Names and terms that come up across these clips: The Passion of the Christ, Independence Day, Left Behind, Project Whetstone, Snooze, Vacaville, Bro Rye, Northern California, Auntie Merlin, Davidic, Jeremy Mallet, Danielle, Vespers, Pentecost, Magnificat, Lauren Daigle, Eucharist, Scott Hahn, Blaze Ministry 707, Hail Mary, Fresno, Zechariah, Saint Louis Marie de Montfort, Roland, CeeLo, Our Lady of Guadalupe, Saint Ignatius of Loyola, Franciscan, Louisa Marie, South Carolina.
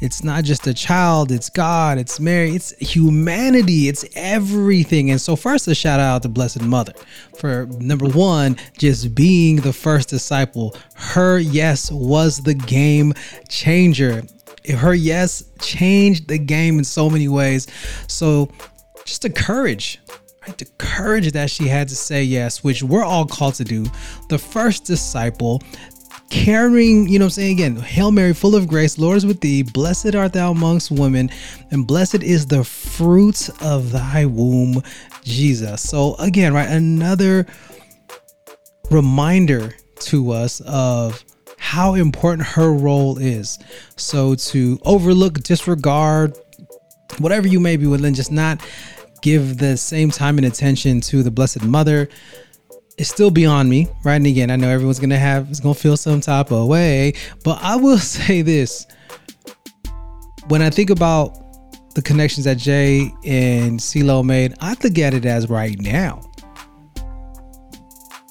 It's not just a child, it's God, it's Mary, it's humanity, it's everything. And so first, a shout out to Blessed Mother for, number one, just being the first disciple. Her yes was the game changer. Her yes changed the game in so many ways. So just the courage, right? The courage that she had to say yes, which we're all called to do. The first disciple, carrying, you know what I'm saying, again, Hail Mary, full of grace, Lord is with thee, blessed art thou amongst women, and blessed is the fruit of thy womb, Jesus. So again, right, another reminder to us of how important her role is. So to overlook, disregard, whatever you may be within, just not give the same time and attention to the Blessed Mother, it's still beyond me, right? And again, I know everyone's going to have, it's going to feel some type of way, but I will say this. When I think about the connections that Jay and CeeLo made, I look at it as right now.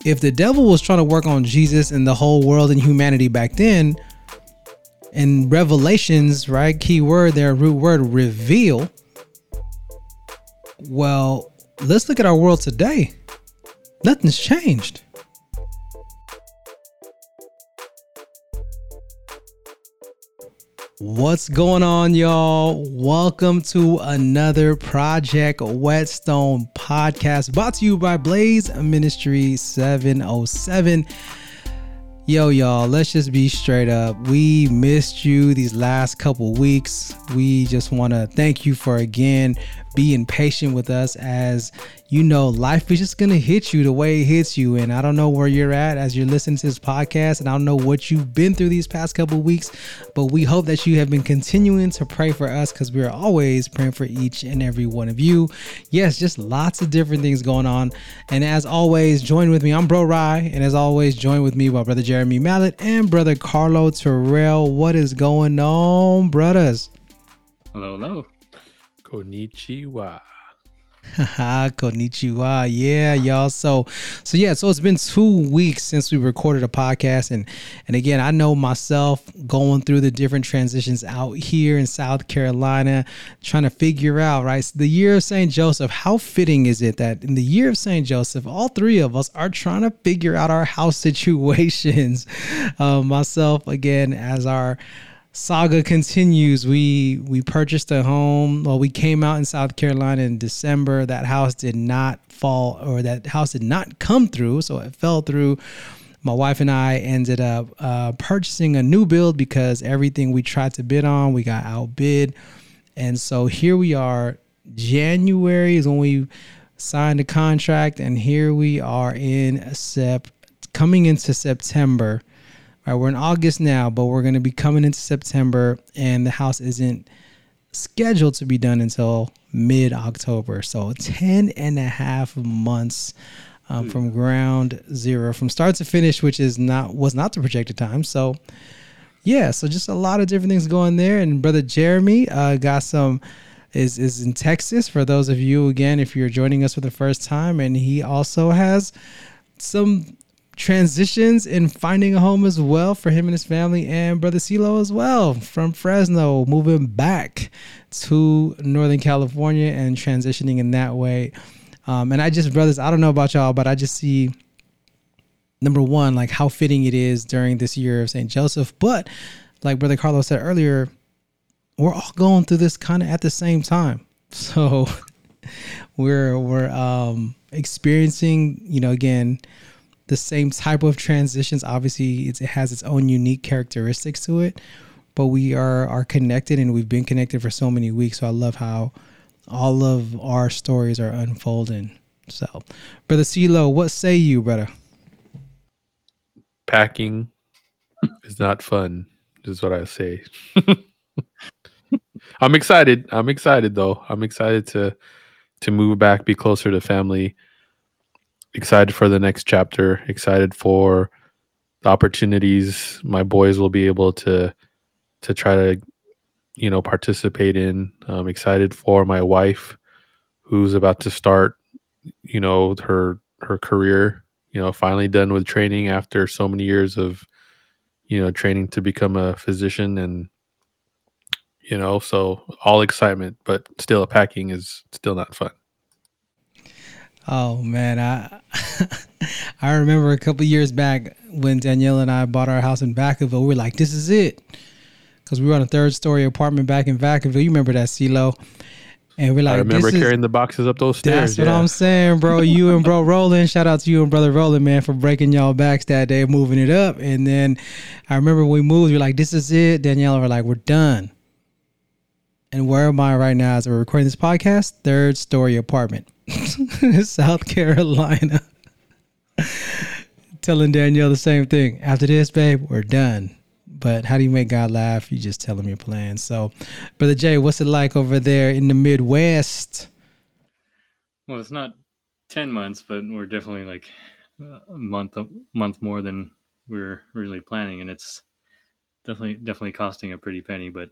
If the devil was trying to work on Jesus and the whole world and humanity back then, and Revelations, right? Key word there, root word, reveal. Well, let's look at our world today. Nothing's changed. What's going on, y'all? Welcome to another Project Whetstone podcast brought to you by Blaze Ministry 707. Yo, y'all, let's just be straight up. We missed you these last couple weeks. We just want to thank you for, again, being patient with us. As you know, life is just going to hit you the way it hits you. And I don't know where you're at as you're listening to this podcast. And I don't know what you've been through these past couple weeks. But we hope that you have been continuing to pray for us, because we are always praying for each and every one of you. Yes, just lots of different things going on. And as always, join with me. I'm Bro Rye. And as always, join with me by Brother Jeremy Mallet and Brother Carlo Terrell. What is going on, brothers? Hello, hello. Konnichiwa. Haha, konnichiwa. Yeah, y'all. So it's been 2 weeks since we recorded a podcast. And again, I know myself going through the different transitions out here in South Carolina, trying to figure out, right? The year of St. Joseph. How fitting is it that in the year of St. Joseph, all three of us are trying to figure out our house situations. Myself, again, as our saga continues, we purchased a home. Well, we came out in South Carolina in December. That house did not come through, so it fell through. My wife and I ended up purchasing a new build, because everything we tried to bid on, we got outbid. And so here we are. January is when we signed the contract, and here we are coming into September. All right, we're in August now, but we're going to be coming into September, and the house isn't scheduled to be done until mid-October. So 10 and a half months from ground zero, from start to finish, which was not the projected time. So yeah, so just a lot of different things going there. And Brother Jeremy is in Texas, for those of you, again, if you're joining us for the first time, and he also has some transitions in finding a home as well for him and his family. And Brother CeeLo as well, from Fresno, moving back to Northern California and transitioning in that way. And I just, brothers, I don't know about y'all, but I just see, number one, like how fitting it is during this year of St. Joseph. But like Brother Carlos said earlier, we're all going through this kind of at the same time. So we're experiencing, you know, again, the same type of transitions. Obviously, it has its own unique characteristics to it, but we are connected, and we've been connected for so many weeks. So I love how all of our stories are unfolding. So, Brother CeeLo, what say you, brother? Packing is not fun, is what I say. I'm excited though. I'm excited to move back, be closer to family. Excited for the next chapter, excited for the opportunities my boys will be able to try to, you know, participate in. I'm excited for my wife, who's about to start, you know, her career, you know, finally done with training after so many years of, you know, training to become a physician. And, you know, so all excitement, but still packing is still not fun. Oh man, I remember a couple years back when Danielle and I bought our house in Vacaville, we were like, this is it. Because we were on a third-story apartment back in Vacaville. You remember that, CeeLo? And we're like, I remember carrying the boxes up those stairs. That's what I'm saying, bro. You and bro Roland, shout out to you and brother Roland, man, for breaking y'all backs that day, moving it up. And then I remember when we moved, we're like, this is it. Danielle and I were like, we're done. And where am I right now as we're recording this podcast? Third-story apartment. South Carolina. Telling Danielle the same thing. After this, babe, we're done. But how do you make God laugh? You just tell him your plan. So, Brother Jay, what's it like over there in the Midwest? Well, it's not 10 months, but we're definitely like a month more than we were really planning. And it's definitely costing a pretty penny, but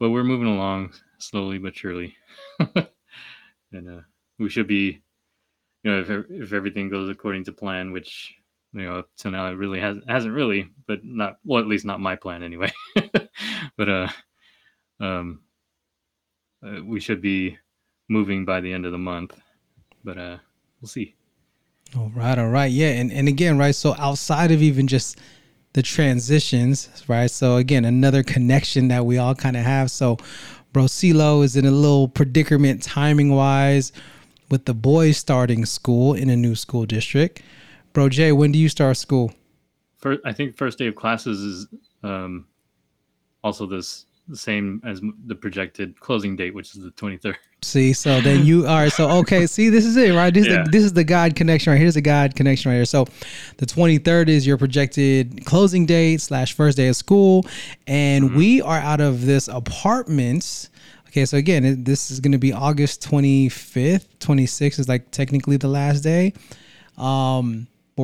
we're moving along slowly but surely. And we should be, you know, if everything goes according to plan, which, you know, up till now it really hasn't really, but not, well, at least not my plan anyway. But we should be moving by the end of the month, but we'll see. All right, yeah, and again, right. So outside of even just the transitions, right. So again, another connection that we all kind of have. So, bro, CeeLo is in a little predicament timing wise with the boys starting school in a new school district. Bro Jay, when do you start school? I think first day of classes is also the same as the projected closing date, which is the 23rd. See, so then you all right. So okay, see, this is it, right? This is the God connection right here. Here's the God connection right here. So the 23rd is your projected closing date / first day of school, and we are out of this apartment. Okay, so again, this is going to be August 25th, 26th is like technically the last day. But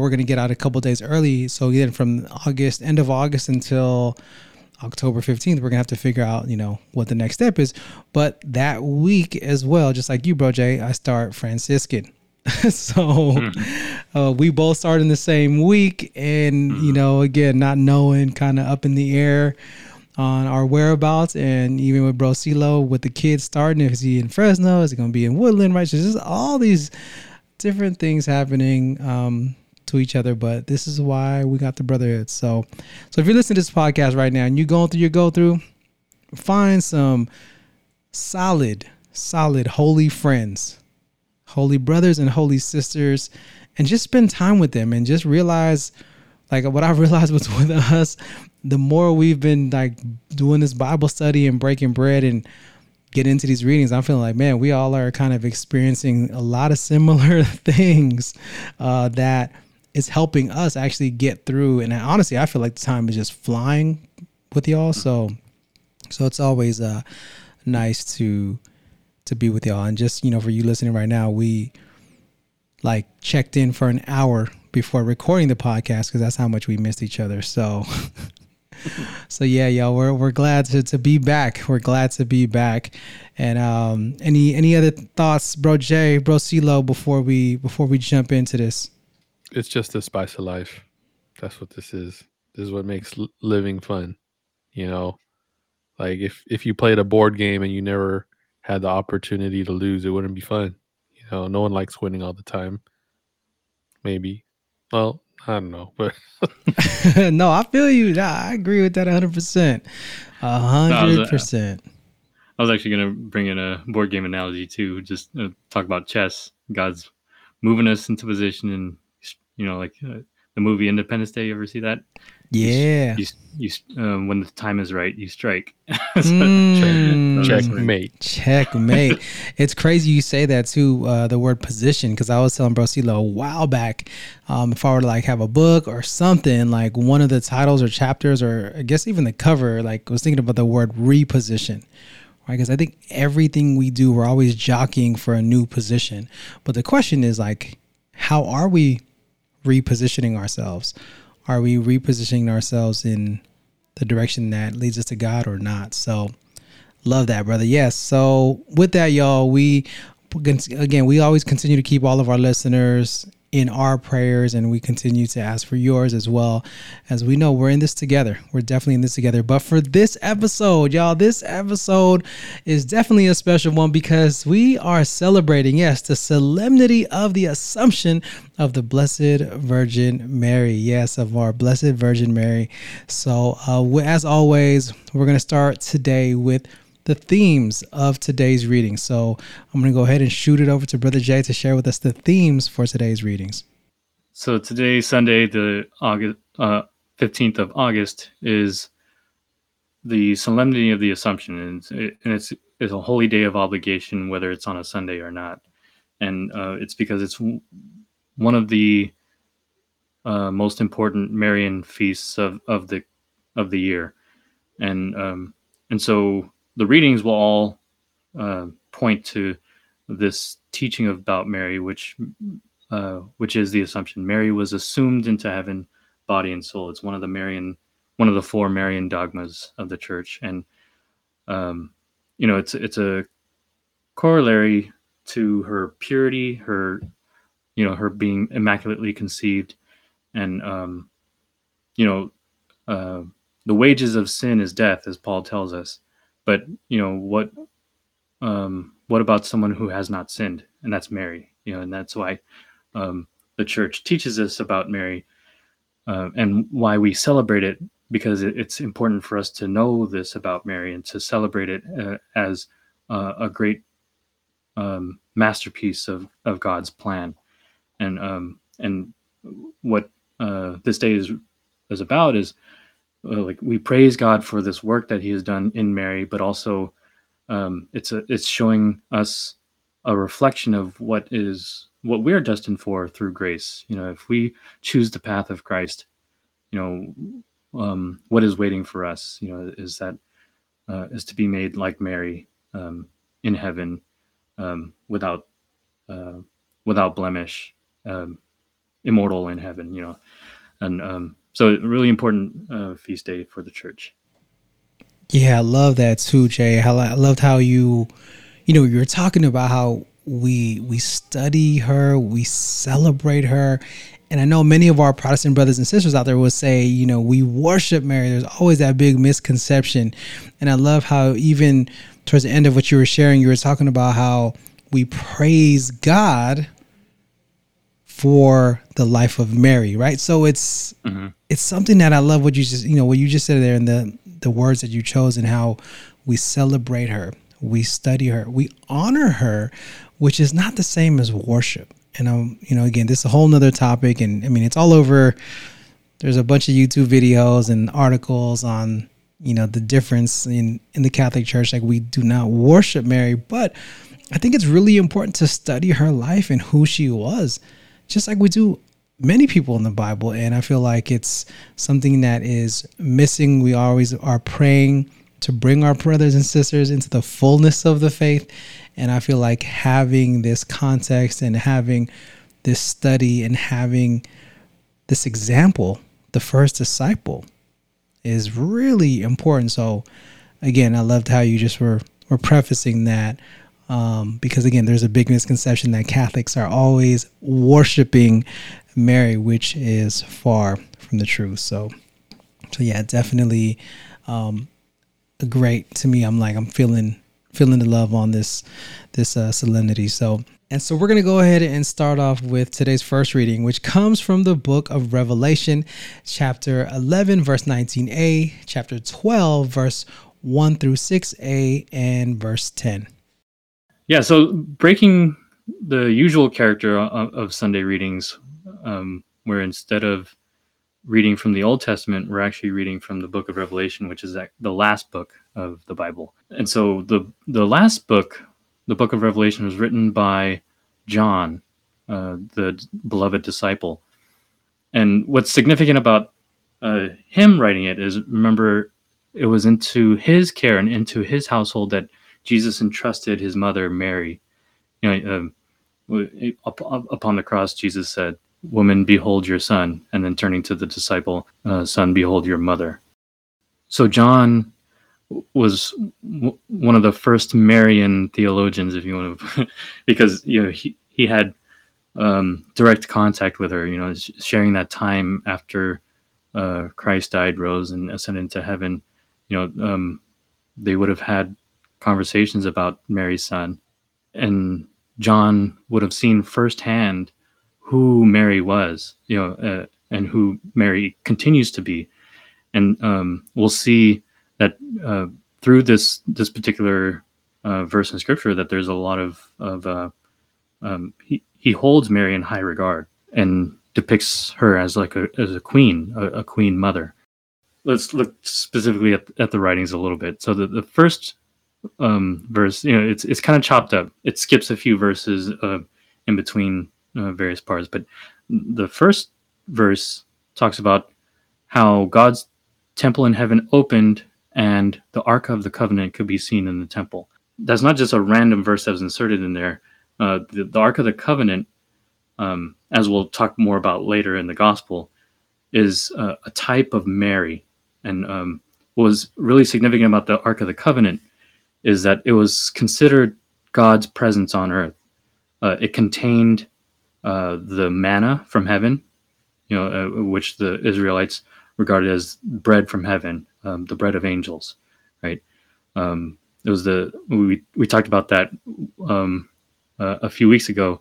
we're going to get out a couple days early. So again, from end of August until October 15th, we're going to have to figure out, you know, what the next step is. But that week as well, just like you, Bro Jay, I start Franciscan. So we both start in the same week. And, you know, again, not knowing, kind of up in the air on our whereabouts. And even with Bro CeeLo, with the kids starting, is he in Fresno? Is he going to be in Woodland? Right? So just all these different things happening to each other, but this is why we got the brotherhood. So if you're listening to this podcast right now and you're going through your go-through, find some solid holy friends, holy brothers and holy sisters, and just spend time with them and just realize, like what I realized was with us, the more we've been like doing this Bible study and breaking bread and get into these readings, I'm feeling like, man, we all are kind of experiencing a lot of similar things that is helping us actually get through. And honestly, I feel like the time is just flying with y'all. So it's always nice to be with y'all. And just, you know, for you listening right now, we like checked in for an hour before recording the podcast because that's how much we missed each other. So so yeah, y'all, we're glad to be back. We're glad to be back. And any other thoughts, Bro Jay, Bro CeeLo, before we jump into this? It's just the spice of life. That's what this is. This is what makes living fun. You know, like if you played a board game and you never had the opportunity to lose, it wouldn't be fun. You know, no one likes winning all the time. Maybe. Well, I don't know, but no, I feel you. Nah, I agree with that 100%. 100%. I was actually going to bring in a board game analogy too. Just talk about chess. God's moving us into position, and you know, like the movie Independence Day. You ever see that? Yeah. You when the time is right, you strike. So checkmate. Checkmate. It's crazy you say that too, the word position, because I was telling Bro CeeLo a while back, if I were to like have a book or something, like one of the titles or chapters, or I guess even the cover, like I was thinking about the word reposition. Right? Because I think everything we do, we're always jockeying for a new position. But the question is like, how are we repositioning ourselves? Are we repositioning ourselves in the direction that leads us to God or not? So love that, brother. Yes. So with that, y'all, we always continue to keep all of our listeners in our prayers, and we continue to ask for yours as well, as we know we're in this together. We're definitely in this together. But for this episode, y'all, this episode is definitely a special one because we are celebrating, yes, the solemnity of the Assumption of the Blessed Virgin Mary. Yes, of our Blessed Virgin Mary. So as always, we're going to start today with the themes of today's reading. So I'm going to go ahead and shoot it over to Brother Jay to share with us the themes for today's readings. So today, Sunday, the 15th of August, is the Solemnity of the Assumption. And it's a holy day of obligation, whether it's on a Sunday or not. And it's because it's one of the most important Marian feasts of the year. And so the readings will all point to this teaching about Mary, which is the Assumption. Mary was assumed into heaven, body and soul. It's one of the four Marian dogmas of the Church, and it's a corollary to her purity, her being immaculately conceived, and the wages of sin is death, as Paul tells us. But what about someone who has not sinned? And that's Mary. And that's why the Church teaches us about Mary, and why we celebrate it, because it's important for us to know this about Mary and to celebrate it as a great masterpiece of God's plan. And what this day is about is, like, we praise God for this work that He has done in Mary, but also it's showing us a reflection of what we're destined for through grace. If we choose the path of Christ, what is waiting for us? Is that is to be made like Mary in heaven, without blemish, immortal in heaven. So really important feast day for the Church. Yeah, I love that too, Jay. I loved how you were talking about how we study her, we celebrate her. And I know many of our Protestant brothers and sisters out there will say, we worship Mary. There's always that big misconception. And I love how even towards the end of what you were sharing, you were talking about how we praise God for the life of Mary, right? So it's it's something that I love what you just said there, and the words that you chose, and how we celebrate her, we study her, we honor her, which is not the same as worship. And again, this is a whole nother topic, and I mean, it's all over. There's a bunch of YouTube videos and articles on the difference in the Catholic Church. Like, we do not worship Mary, but I think it's really important to study her life and who she was, just like we do many people in the Bible. And I feel like it's something that is missing. We always are praying to bring our brothers and sisters into the fullness of the faith. And I feel like having this context and having this study and having this example, the first disciple, is really important. So again, I loved how you just were prefacing that. Because again, there's a big misconception that Catholics are always worshiping Mary, which is far from the truth. So yeah, definitely great to me. I'm feeling the love on this solemnity. So we're going to go ahead and start off with today's first reading, which comes from the book of Revelation, chapter 11, verse 19a, chapter 12, verse 1 through 6a, and verse 10. Yeah, so breaking the usual character of Sunday readings, where instead of reading from the Old Testament, we're actually reading from the book of Revelation, which is the last book of the Bible. And so the last book, the book of Revelation, was written by John, the beloved disciple. And what's significant about him writing it is, remember, it was into his care and into his household that Jesus entrusted his mother, Mary. Upon the cross, Jesus said, "Woman, behold your son." And then turning to the disciple, "Son, behold your mother." So John was one of the first Marian theologians, if you want to, because he had direct contact with her, you know, sharing that time after Christ died, rose, and ascended into heaven. You know, they would have had conversations about Mary's son, and John would have seen firsthand who Mary was, you know, and who Mary continues to be. And we'll see that through this particular verse in Scripture, that there's a lot of he holds Mary in high regard and depicts her as like a queen, a queen mother. Let's look specifically at the writings a little bit. So the first verse, you know, it's kind of chopped up. It skips a few verses in between various parts, but the first verse talks about how God's temple in heaven opened and the Ark of the Covenant could be seen in the temple. That's not just a random verse that was inserted in there. The Ark of the Covenant, as we'll talk more about later in the gospel, is a type of Mary. And what was really significant about the Ark of the Covenant is that it was considered God's presence on earth. It contained the manna from heaven, you know, which the Israelites regarded as bread from heaven, the bread of angels, right? It was we talked about that a few weeks ago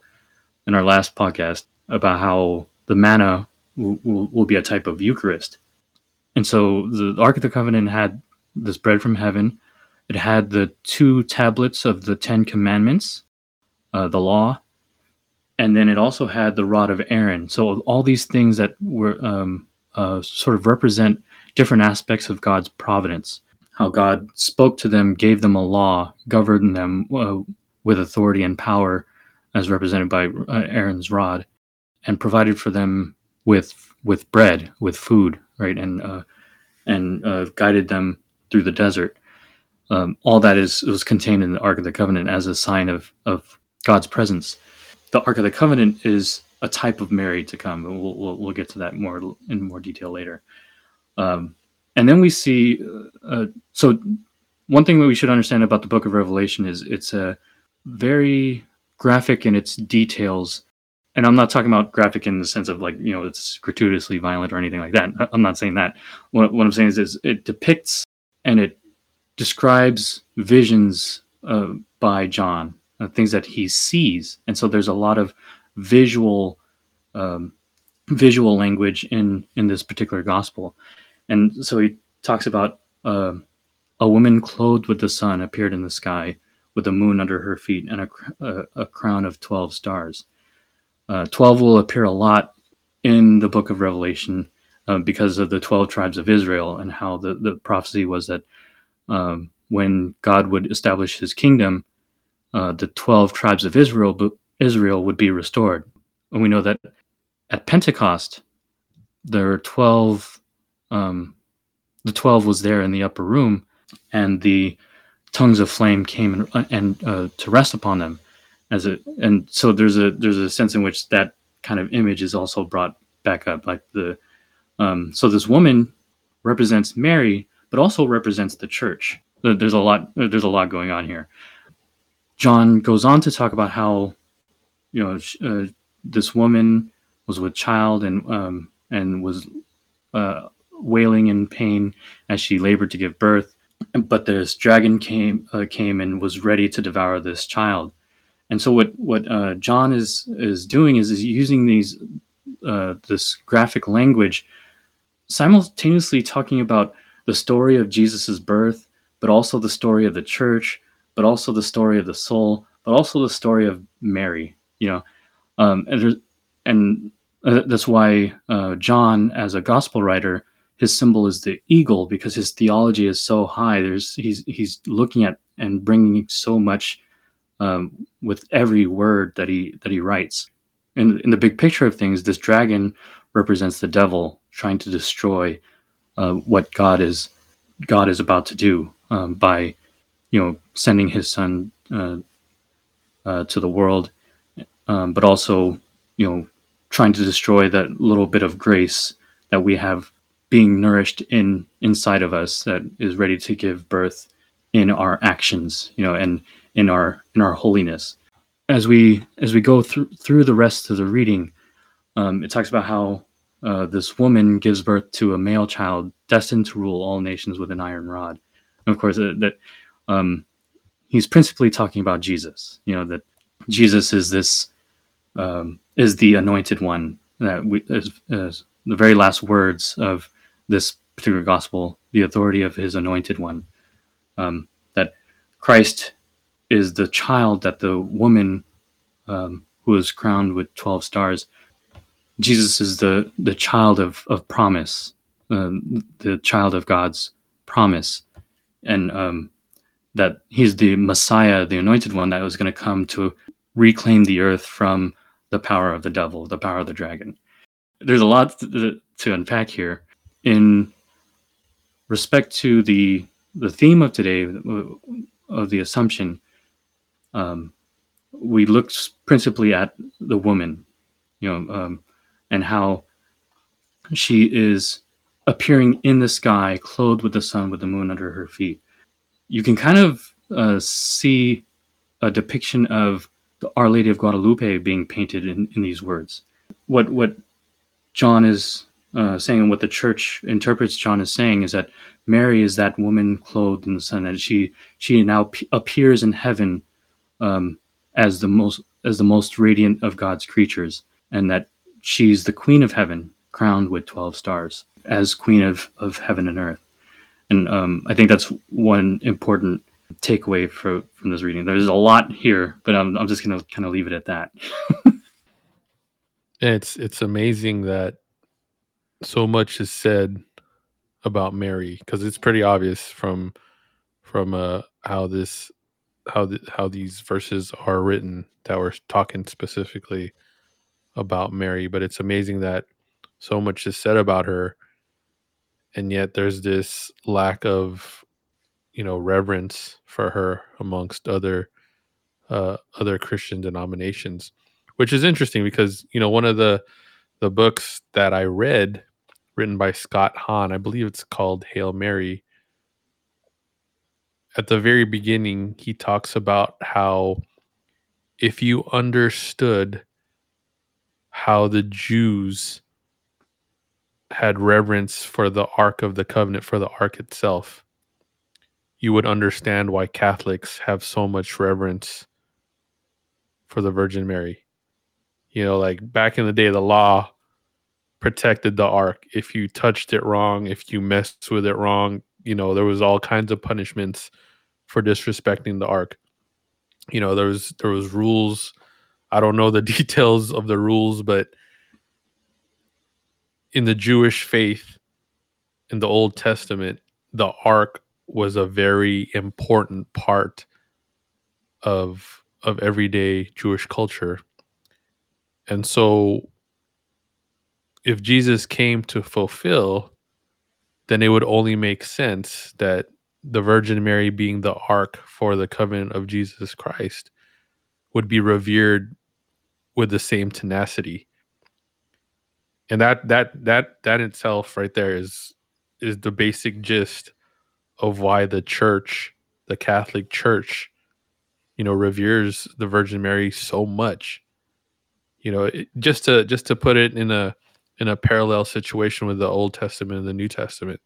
in our last podcast about how the manna will be a type of Eucharist. And so the Ark of the Covenant had this bread from heaven. It had the two tablets of the Ten Commandments, the law, and then it also had the rod of Aaron. So all these things that were sort of represent different aspects of God's providence, how God spoke to them, gave them a law, governed them with authority and power as represented by Aaron's rod, and provided for them with bread, with food, right, and guided them through the desert. All that was contained in the Ark of the Covenant as a sign of God's presence. The Ark of the Covenant is a type of Mary to come, and we'll get to that in more detail later. And then we see. So one thing that we should understand about the Book of Revelation is it's a very graphic in its details, and I'm not talking about graphic in the sense of, like, you know, it's gratuitously violent or anything like that. I'm not saying that. What I'm saying is it depicts and it describes visions by John, things that he sees, and so there's a lot of visual language in this particular gospel. And so he talks about a woman clothed with the sun appeared in the sky, with the moon under her feet and a crown of 12 stars. 12 will appear a lot in the Book of Revelation because of the 12 tribes of Israel, and how the prophecy was that when God would establish his kingdom, the 12 tribes of Israel would be restored. And we know that at Pentecost, there are 12, the 12 was there in the upper room, and the tongues of flame came and to rest upon them. And so there's a sense in which that kind of image is also brought back up. Like so this woman represents Mary, but also represents the church. There's a lot going on here. John goes on to talk about how, you know, this woman was with child and was wailing in pain as she labored to give birth. But this dragon came and was ready to devour this child. And so what John is doing is using these this graphic language, simultaneously talking about the story of Jesus's birth, but also the story of the church, but also the story of the soul, but also the story of Mary, you know. And that's why John, as a gospel writer, his symbol is the eagle, because his theology is so high. He's looking at and bringing so much with every word that he writes. And in the big picture of things, this dragon represents the devil trying to destroy what God is about to do by, you know, sending his son to the world, but also, you know, trying to destroy that little bit of grace that we have being nourished inside of us, that is ready to give birth in our actions, you know, and in our holiness. as we go through the rest of the reading, it talks about how this woman gives birth to a male child destined to rule all nations with an iron rod. And of course, he's principally talking about Jesus. You know, that Jesus is this is the anointed one, that is the very last words of this particular gospel, the authority of his anointed one. That Christ is the child that the woman who is crowned with 12 stars. Jesus is the child of promise, the child of God's promise, and that he's the Messiah, the anointed one that was going to come to reclaim the earth from the power of the devil, the power of the dragon. There's a lot to unpack here. In respect to the theme of today, of the Assumption, we looked principally at the woman, and how she is appearing in the sky, clothed with the sun, with the moon under her feet. You can kind of see a depiction of the Our Lady of Guadalupe being painted in these words. What John is saying, and what the church interprets John as saying, is that Mary is that woman clothed in the sun, and she now appears in heaven as the most radiant of God's creatures, and that she's the Queen of Heaven, crowned with 12 stars, as Queen of Heaven and Earth. And I think that's one important takeaway from this reading. There's a lot here, but I'm just going to kind of leave it at that. It's amazing that so much is said about Mary, because it's pretty obvious from how these verses are written that we're talking specifically about Mary. But it's amazing that so much is said about her, and yet there's this lack of reverence for her amongst other Christian denominations, which is interesting because one of the books that I read, written by Scott Hahn, I believe it's called Hail Mary. At the very beginning, he talks about how if you understood how the Jews had reverence for the Ark of the Covenant, for the Ark itself, you would understand why Catholics have so much reverence for the Virgin Mary. Back in the day, the law protected the Ark. If you touched it wrong, if you messed with it wrong, there was all kinds of punishments for disrespecting the Ark. There was rules. I don't know the details of the rules, but in the Jewish faith, in the Old Testament, the Ark was a very important part of everyday Jewish culture. And so if Jesus came to fulfill, then it would only make sense that the Virgin Mary, being the Ark for the covenant of Jesus Christ, would be revered with the same tenacity. And that itself right there is the basic gist of why the church, the Catholic Church, reveres the Virgin Mary so much. Just to put it in a parallel situation with the Old Testament and the New Testament.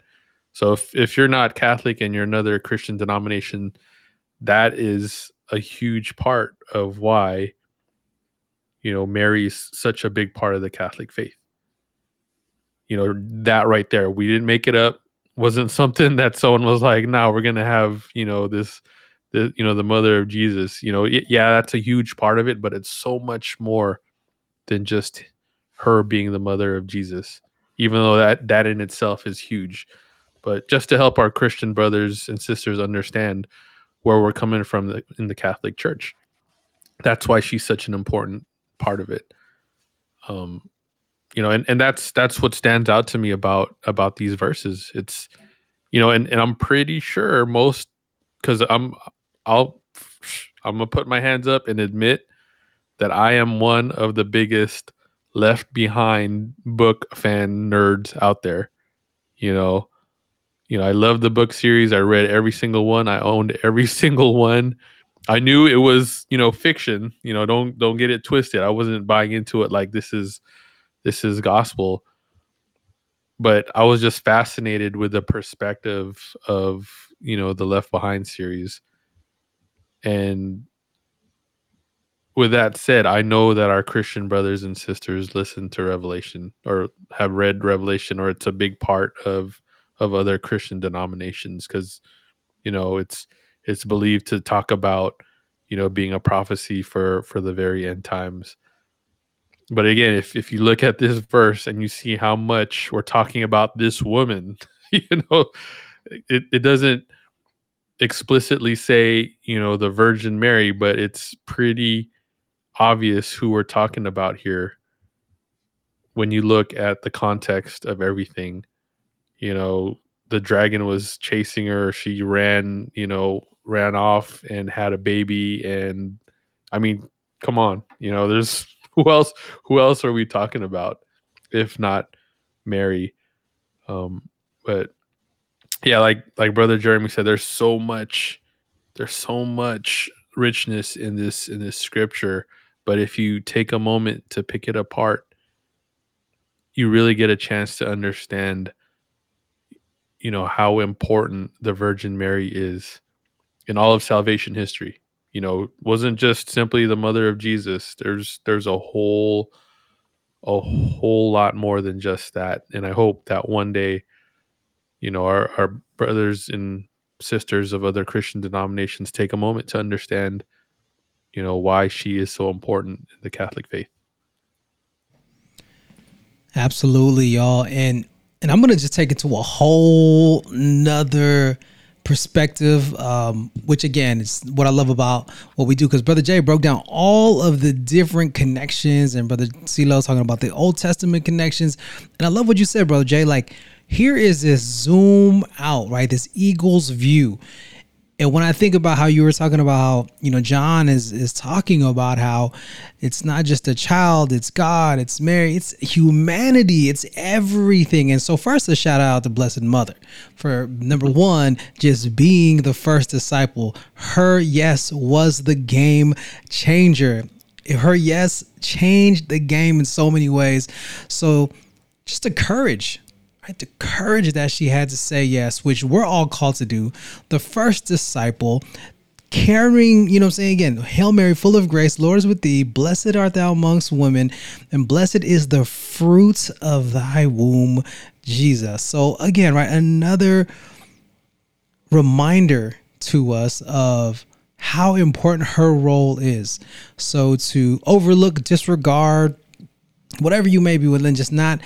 So if you're not Catholic and you're another Christian denomination, that is a huge part of why, Mary is such a big part of the Catholic faith. That right there, we didn't make it up. Wasn't something that someone was like, "No, we're going to have, the mother of Jesus." That's a huge part of it, but it's so much more than just her being the mother of Jesus, even though that in itself is huge. But just to help our Christian brothers and sisters understand where we're coming from in the Catholic Church, that's why she's such an important part of it. And that's what stands out to me about these verses. It's, and I'm pretty sure most, because I'm gonna put my hands up and admit that I am one of the biggest Left Behind book fan nerds out there. I love the book series. I read every single one. I owned every single one. I knew it was, you know, fiction, you know, don't get it twisted. I wasn't buying into it like this is gospel, but I was just fascinated with the perspective of, you know, the Left Behind series. And with that said, I know that our Christian brothers and sisters listen to Revelation or have read Revelation, or it's a big part of other Christian denominations. 'Cause, you know, it's believed to talk about, you know, being a prophecy for the very end times. But again, if you look at this verse and you see how much we're talking about this woman, you know, it doesn't explicitly say, you know, the Virgin Mary, but it's pretty obvious who we're talking about here when you look at the context of everything. You know, the dragon was chasing her. She ran off and had a baby. And I mean, come on, you know, there's who else are we talking about if not Mary? But yeah, like Brother Jeremy said, there's so much richness in this scripture. But if you take a moment to pick it apart, you really get a chance to understand, you know, how important the Virgin Mary is in all of salvation history. You know, it wasn't just simply the mother of Jesus. There's a whole lot more than just that. And I hope that one day, you know, our brothers and sisters of other Christian denominations take a moment to understand, you know, why she is so important in the Catholic faith. Absolutely, y'all. And I'm going to just take it to a whole nother perspective, which again is what I love about what we do, because Brother Jay broke down all of the different connections, and Brother Celo talking about the Old Testament connections. And I love what you said, Brother Jay. Like, here is this zoom out, right? This eagle's view. And when I think about how you were talking about how, you know, John is talking about how it's not just a child, it's God, it's Mary, it's humanity, it's everything. And so first, a shout out to Blessed Mother for, number one, just being the first disciple. Her yes was the game changer. Her yes changed the game in so many ways. So just the courage. Right, the courage that she had to say yes, which we're all called to do. The first disciple carrying, you know what I'm saying, again, Hail Mary, full of grace, Lord is with thee. Blessed art thou amongst women, and blessed is the fruit of thy womb, Jesus. So again, right, another reminder to us of how important her role is. So to overlook, disregard, whatever you may be, Woodland, just not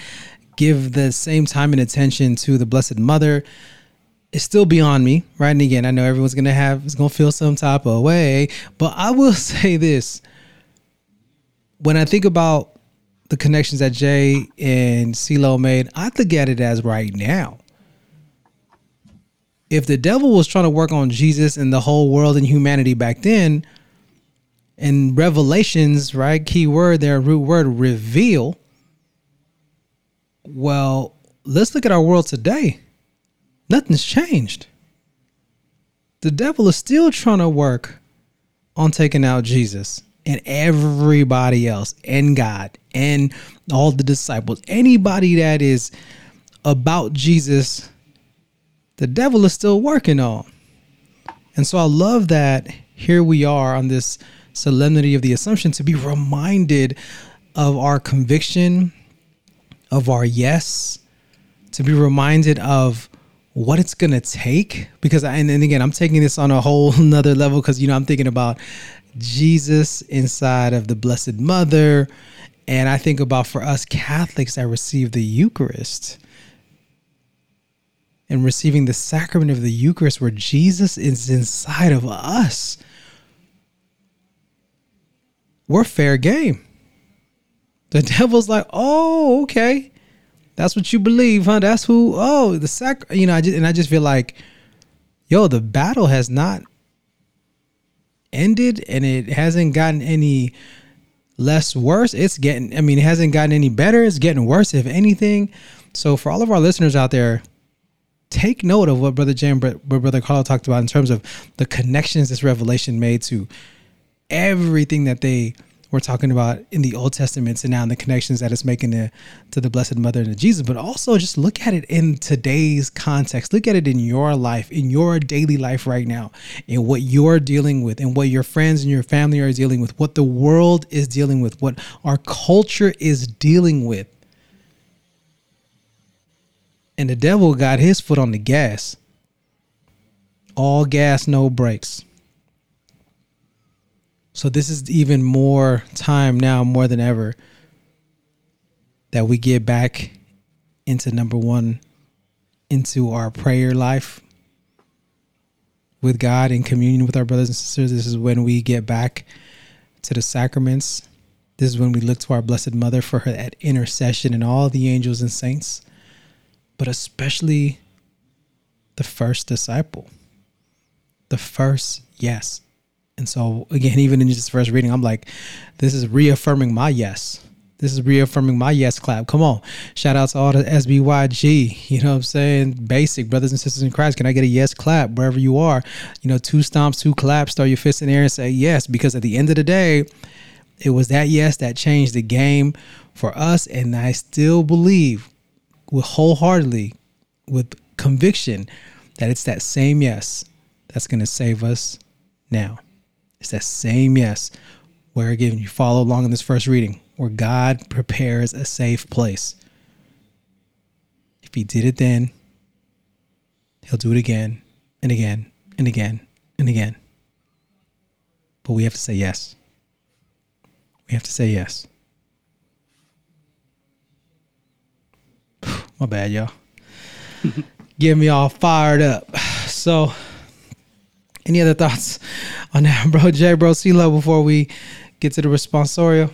give the same time and attention to the Blessed Mother, it's still beyond me, right? And again, I know everyone's going to feel some type of way, but I will say this. When I think about the connections that Jay and CeeLo made, I look at it as right now. If the devil was trying to work on Jesus and the whole world and humanity back then, and Revelations, right? Key word there, root word, reveal. Well, let's look at our world today. Nothing's changed. The devil is still trying to work on taking out Jesus and everybody else and God and all the disciples. Anybody that is about Jesus, the devil is still working on. And so I love that here we are on this solemnity of the Assumption to be reminded of our conviction, of our yes, to be reminded of what it's going to take, because and again, I'm taking this on a whole nother level, because, you know, I'm thinking about Jesus inside of the Blessed Mother. And I think about, for us Catholics that receive the Eucharist and receiving the sacrament of the Eucharist, where Jesus is inside of us, we're fair game. The devil's like, oh, okay, that's what you believe, huh? That's who, oh, the sacrament, you know, I just feel like, yo, the battle has not ended, and it hasn't gotten any less worse. It hasn't gotten any better. It's getting worse, if anything. So for all of our listeners out there, take note of what Brother Carlo talked about in terms of the connections this revelation made to everything that they were talking about in the Old Testament, and now in the connections that it's making to the Blessed Mother and to Jesus. But also just look at it in today's context. Look at it in your life, in your daily life right now, in what you're dealing with, and what your friends and your family are dealing with, what the world is dealing with, what our culture is dealing with. And the devil got his foot on the gas. All gas, no brakes. So this is even more time now, more than ever, that we get back into number one, into our prayer life with God in communion with our brothers and sisters. This is when we get back to the sacraments. This is when we look to our Blessed Mother for her at intercession and all the angels and saints, but especially the first disciple, the first yes. And so, again, even in this first reading, I'm like, this is reaffirming my yes. This is reaffirming my yes clap. Come on. Shout out to all the SBYG, you know what I'm saying? Basic brothers and sisters in Christ. Can I get a yes clap wherever you are? You know, 2 stomps, 2 claps, throw your fist in the air and say yes, because at the end of the day, it was that yes that changed the game for us. And I still believe with wholeheartedly, with conviction, that it's that same yes that's going to save us now. It's that same yes where, again, you follow along in this first reading, where God prepares a safe place. If he did it then, he'll do it again and again and again and again. But we have to say yes. We have to say yes. My bad, y'all. Get me all fired up. So, any other thoughts on that, Bro J, Bro C-Lo, before we get to the responsorial?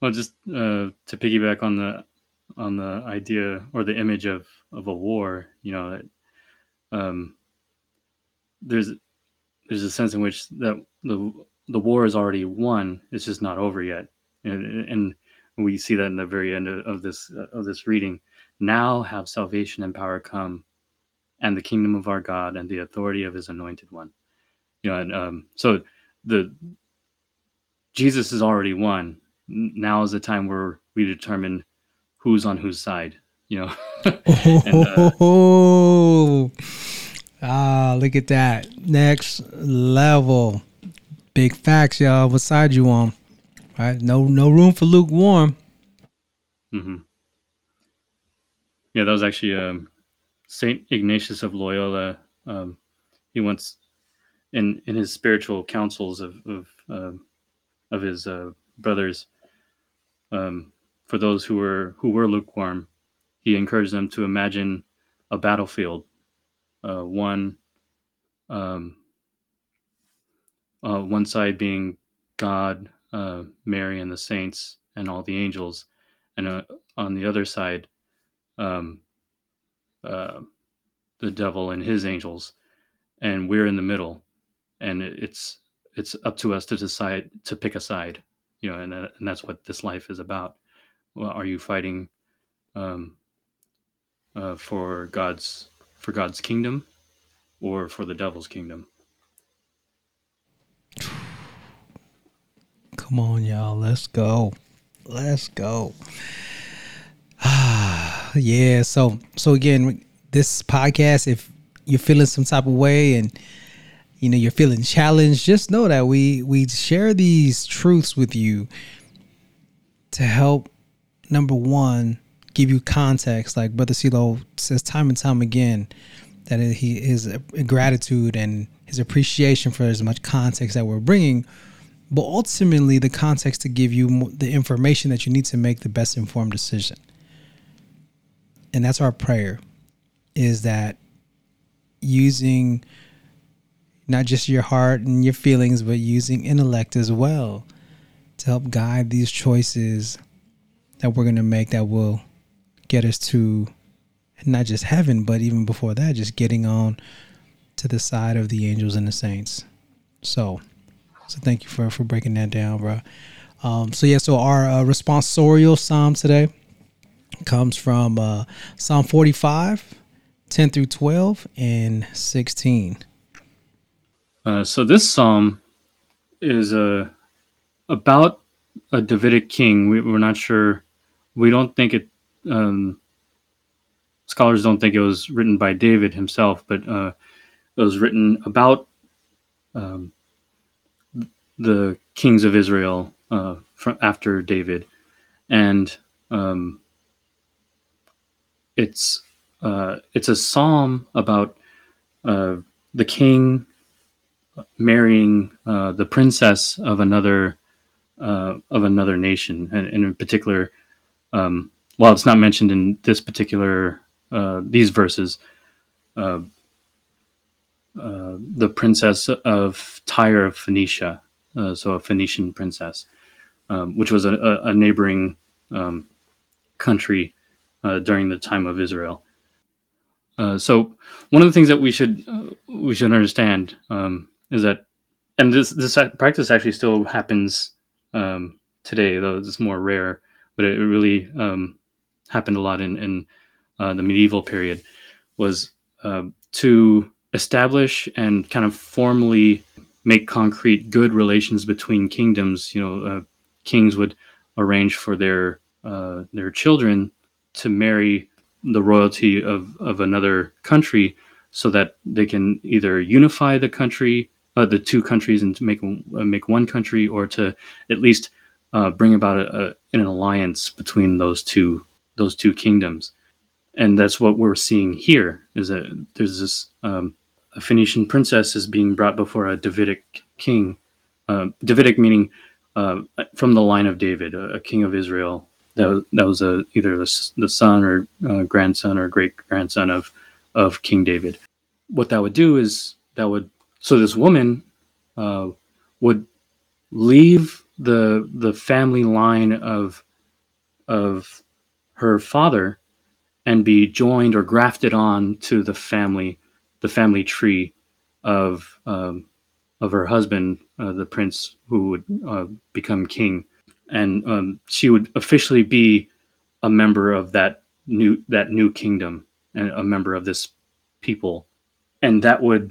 Well, just to piggyback on the idea or the image of a war, you know, that, there's a sense in which that the war is already won; it's just not over yet, and we see that in the very end of this reading. Now have salvation and power come, and the kingdom of our God and the authority of his anointed one. You know, and so the Jesus has already won. Now is the time where we determine who's on whose side, you know. Look at that. Next level. Big facts, y'all. What side you on? All right? No room for lukewarm. Mm-hmm. Yeah, that was actually Saint Ignatius of Loyola. He once, in his spiritual councils of his brothers, for those who were lukewarm, he encouraged them to imagine a battlefield, one side being God, Mary, and the saints, and all the angels, and on the other side, the devil and his angels, and we're in the middle, and it's up to us to decide to pick a side, you know, and that's what this life is about. Well, are you fighting for God's kingdom or for the devil's kingdom? Come on, y'all, let's go. Yeah, so again, this podcast, if you're feeling some type of way and, you know, you're feeling challenged, just know that we share these truths with you to help, number one, give you context. Like Brother CeeLo says time and time again, that he is gratitude and his appreciation for as much context that we're bringing, but ultimately the context to give you the information that you need to make the best informed decision. And that's our prayer, is that using not just your heart and your feelings, but using intellect as well to help guide these choices that we're going to make, that will get us to not just heaven, but even before that, just getting on to the side of the angels and the saints. So thank you for breaking that down, bro. So our responsorial psalm today comes from Psalm 45 10 through 12 and 16. So this psalm is about a Davidic king. We're not sure. We don't think it. Scholars don't think it was written by David himself, but it was written about the kings of Israel after David, and it's a psalm about the king marrying the princess of another nation, and in particular, while it's not mentioned in this particular these verses, the princess of Tyre of Phoenicia, so a Phoenician princess, which was a neighboring country during the time of Israel. So one of the things that we should understand is that, and this practice actually still happens today, though it's more rare, but it really happened a lot in the medieval period, was to establish and kind of formally make concrete good relations between kingdoms. You know, kings would arrange for their children to marry the royalty of another country, so that they can either unify the country, the two countries, and to make one country, or to at least bring about an alliance between those two kingdoms. And that's what we're seeing here, is that there's this a Phoenician princess is being brought before a Davidic king. Davidic meaning from the line of David, a king of Israel that was either the son or grandson or great grandson of King David. What that would do is so this woman would leave the family line of her father and be joined or grafted on to the family tree of her husband, the prince who would become king, and she would officially be a member of that new kingdom and a member of this people, and that would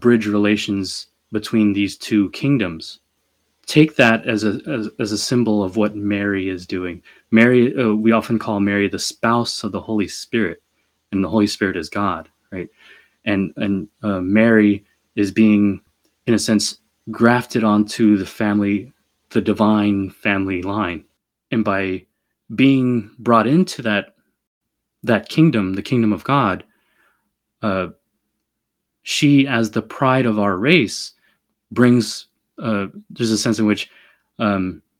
bridge relations between these two kingdoms. Take that as a symbol of what Mary is doing. Mary, we often call Mary the spouse of the Holy Spirit, and the Holy Spirit is God, right? And Mary is being, in a sense, grafted onto the divine family line, and by being brought into that kingdom, the kingdom of God, she, as the pride of our race, brings. There's a sense in which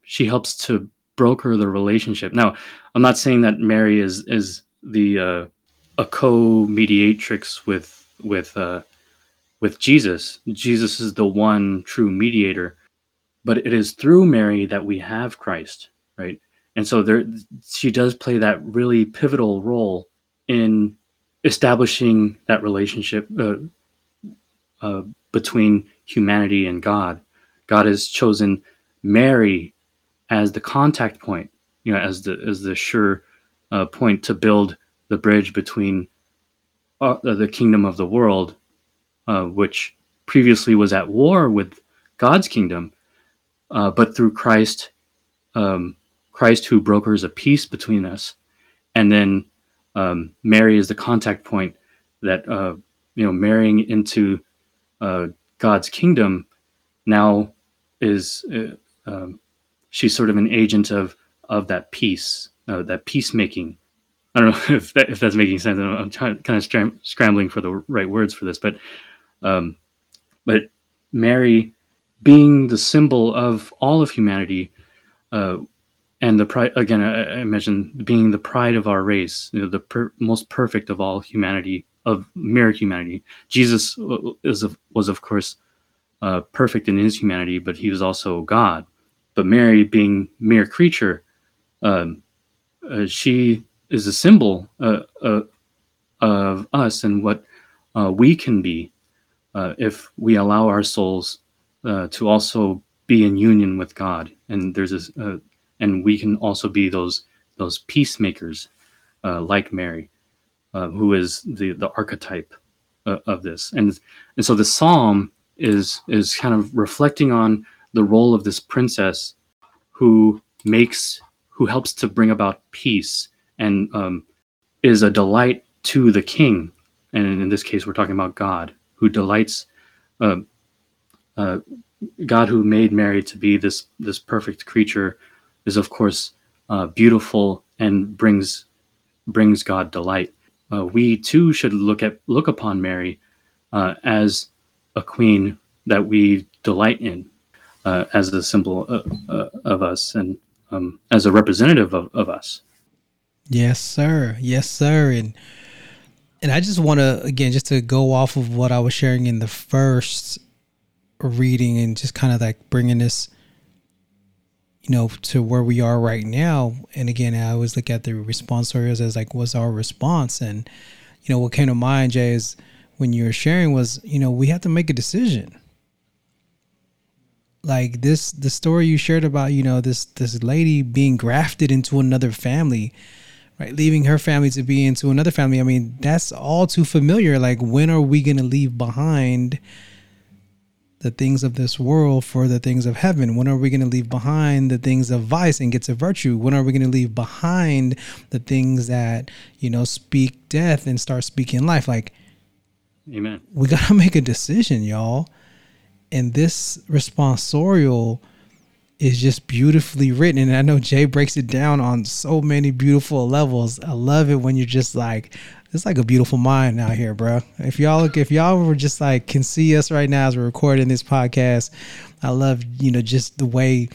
she helps to broker the relationship. Now, I'm not saying that Mary is a co-mediatrix with Jesus. Jesus is the one true mediator, but it is through Mary that we have Christ, right? And so she does play that really pivotal role in establishing that relationship between humanity and God. God has chosen Mary as the contact point, you know, as the sure point to build the bridge between the kingdom of the world, which previously was at war with God's kingdom, but through Christ, Christ who brokers a peace between us, and then Mary is the contact point that marrying into God's kingdom now. She's sort of an agent of that peace, that peacemaking. I don't know if that's making sense. I'm scrambling for the right words for this, but Mary, being the symbol of all of humanity, and the pride. Again, I mentioned being the pride of our race, you know, the most perfect of all humanity, of mere humanity. Jesus was of course. Perfect in his humanity, but he was also God. But Mary, being mere creature, she is a symbol of us and what we can be if we allow our souls to also be in union with God. And there's this, and we can also be those peacemakers like Mary. who is the archetype of this. And so the psalm is kind of reflecting on the role of this princess who helps to bring about peace and is a delight to the king. And in this case, we're talking about God, who delights, God who made Mary to be this perfect creature is, of course, beautiful and brings God delight. We too should look upon Mary as a queen that we delight in, as a symbol of us and as a representative of us. Yes, sir. Yes, sir. And I just want to, again, just to go off of what I was sharing in the first reading and just kind of like bringing this, you know, to where we are right now. And again, I always look at the response areas as like, what's our response? And, you know, what came to mind, Jay, is when you were sharing was, you know, we have to make a decision. Like this, the story you shared about, you know, this lady being grafted into another family, right? Leaving her family to be into another family. I mean, that's all too familiar. Like, when are we going to leave behind the things of this world for the things of heaven? When are we going to leave behind the things of vice and get to virtue? When are we going to leave behind the things that, you know, speak death and start speaking life? Like, amen. We got to make a decision, y'all. And this responsorial is just beautifully written. And I know Jay breaks it down on so many beautiful levels. I love it when you're just like, it's like a beautiful mind out here, bro. If y'all were just like, can see us right now as we're recording this podcast. I love, you know, just the way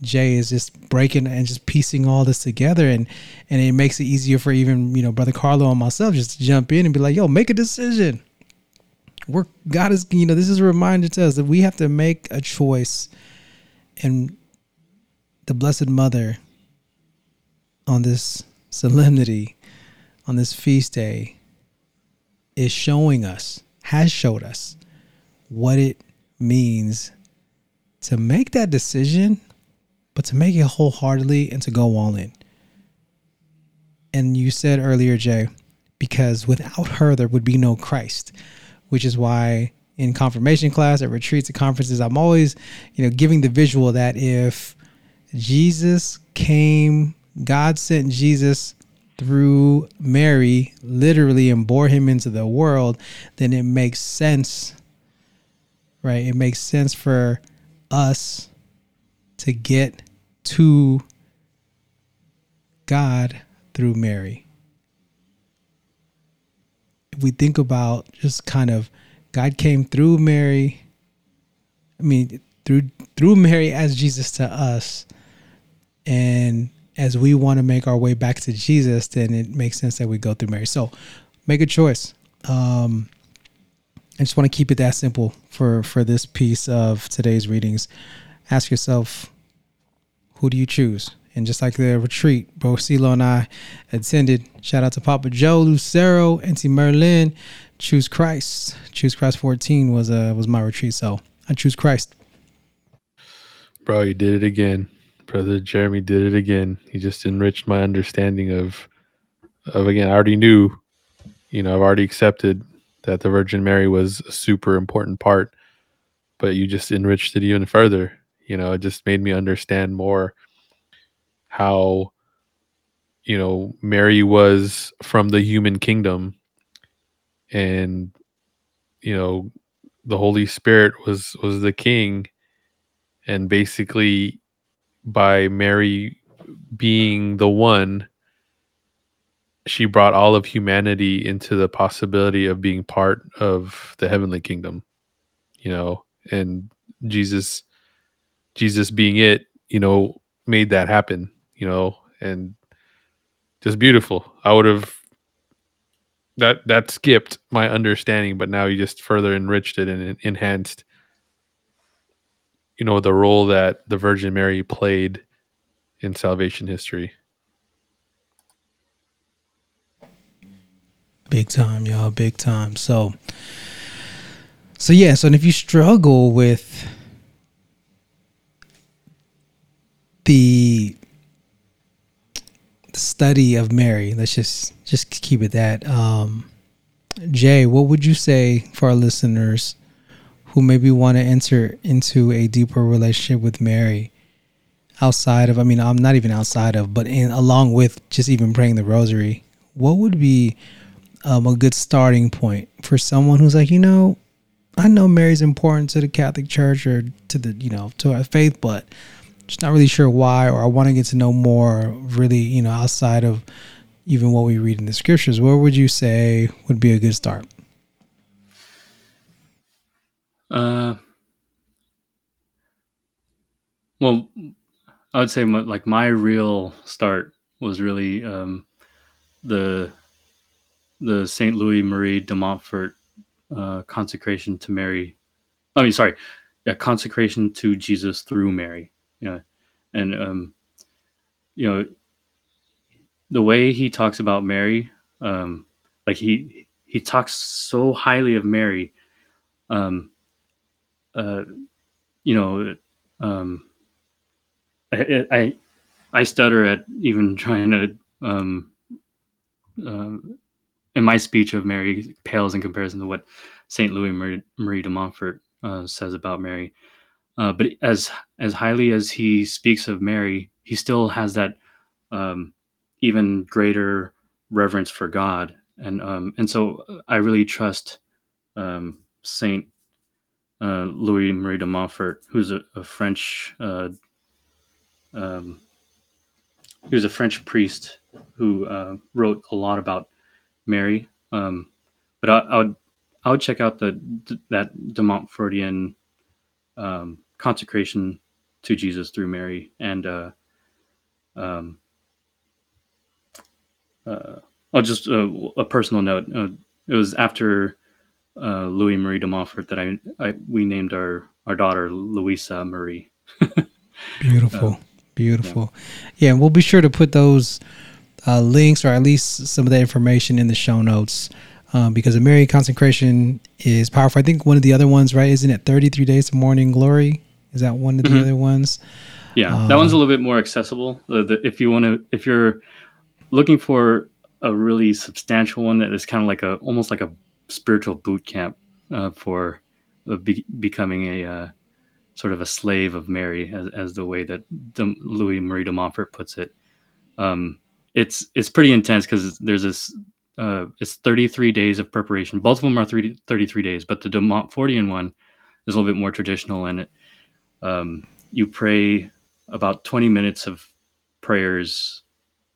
Jay is just breaking and just piecing all this together. And it makes it easier for even, you know, Brother Carlo and myself just to jump in and be like, yo, make a decision. God is, you know, this is a reminder to us that we have to make a choice. And the Blessed Mother, on this solemnity, on this feast day, is showing us, has showed us, what it means to make that decision, but to make it wholeheartedly and to go all in. And you said earlier, Jay, because without her, there would be no Christ, which is why in confirmation class, at retreats, at conferences, I'm always, you know, giving the visual that if Jesus came, God sent Jesus through Mary, literally, and bore him into the world, then it makes sense, right? It makes sense for us to get to God through Mary. We think about just kind of God came through Mary. I mean, through Mary as Jesus to us. And as we want to make our way back to Jesus, then it makes sense that we go through Mary. So make a choice. I just want to keep it that simple for this piece of today's readings. Ask yourself, who do you choose? And just like the retreat, Bro Silo and I attended, shout out to Papa Joe Lucero, Auntie Merlin, choose Christ. Choose Christ 14 was my retreat, so I choose Christ. Bro, you did it again. Brother Jeremy did it again. He just enriched my understanding of again, I already knew, you know, I've already accepted that the Virgin Mary was a super important part, but you just enriched it even further. You know, it just made me understand more how, you know, Mary was from the human kingdom, and, you know, the Holy Spirit was the king, and basically by Mary being the one, she brought all of humanity into the possibility of being part of the heavenly kingdom, you know, and Jesus being it, you know, made that happen, you know, and just beautiful. I would have, that skipped my understanding, but now you just further enriched it and enhanced, you know, the role that the Virgin Mary played in salvation history. Big time, y'all, big time. So yeah, so if you struggle with the study of Mary. Let's just keep it that. Jay, what would you say for our listeners who maybe want to enter into a deeper relationship with Mary outside of, I mean, I'm not even outside of, but in along with just even praying the rosary? What would be a good starting point for someone who's like, you know, I know Mary's important to the Catholic Church or to the, you know, to our faith, but just not really sure why, or I want to get to know more really, you know, outside of even what we read in the scriptures? What would you say would be a good start? Well, I would say my real start was really the Saint Louis Marie de Montfort consecration to Mary. I mean, sorry, yeah, consecration to Jesus through Mary. Yeah, and you know, the way he talks about Mary, like he talks so highly of Mary, you know, I stutter at even trying to in my speech of Mary pales in comparison to what St. Louis Marie de Montfort says about Mary. But as highly as he speaks of Mary, he still has that even greater reverence for God. And so I really trust St. Louis Marie de Montfort, who's a French he was a French priest who wrote a lot about Mary. But I would check out that de Montfortian consecration to Jesus through Mary, and I'll just a personal note. It was after Louis Marie de Montfort that we named our daughter Louisa Marie. Beautiful. Yeah, and we'll be sure to put those links, or at least some of that information, in the show notes, because the Mary consecration is powerful. I think one of the other ones, right? Isn't it 33 Days to Morning Glory? Is that one of the other ones? Yeah, that one's a little bit more accessible. If you're looking for a really substantial one that is kind of like almost like a spiritual boot camp for becoming a sort of a slave of Mary, as the way that Louis Marie de Montfort puts it. It's pretty intense, because there's this, it's 33 days of preparation. Both of them are 33 days, but the de Montfortian one is a little bit more traditional, and it, you pray about 20 minutes of prayers,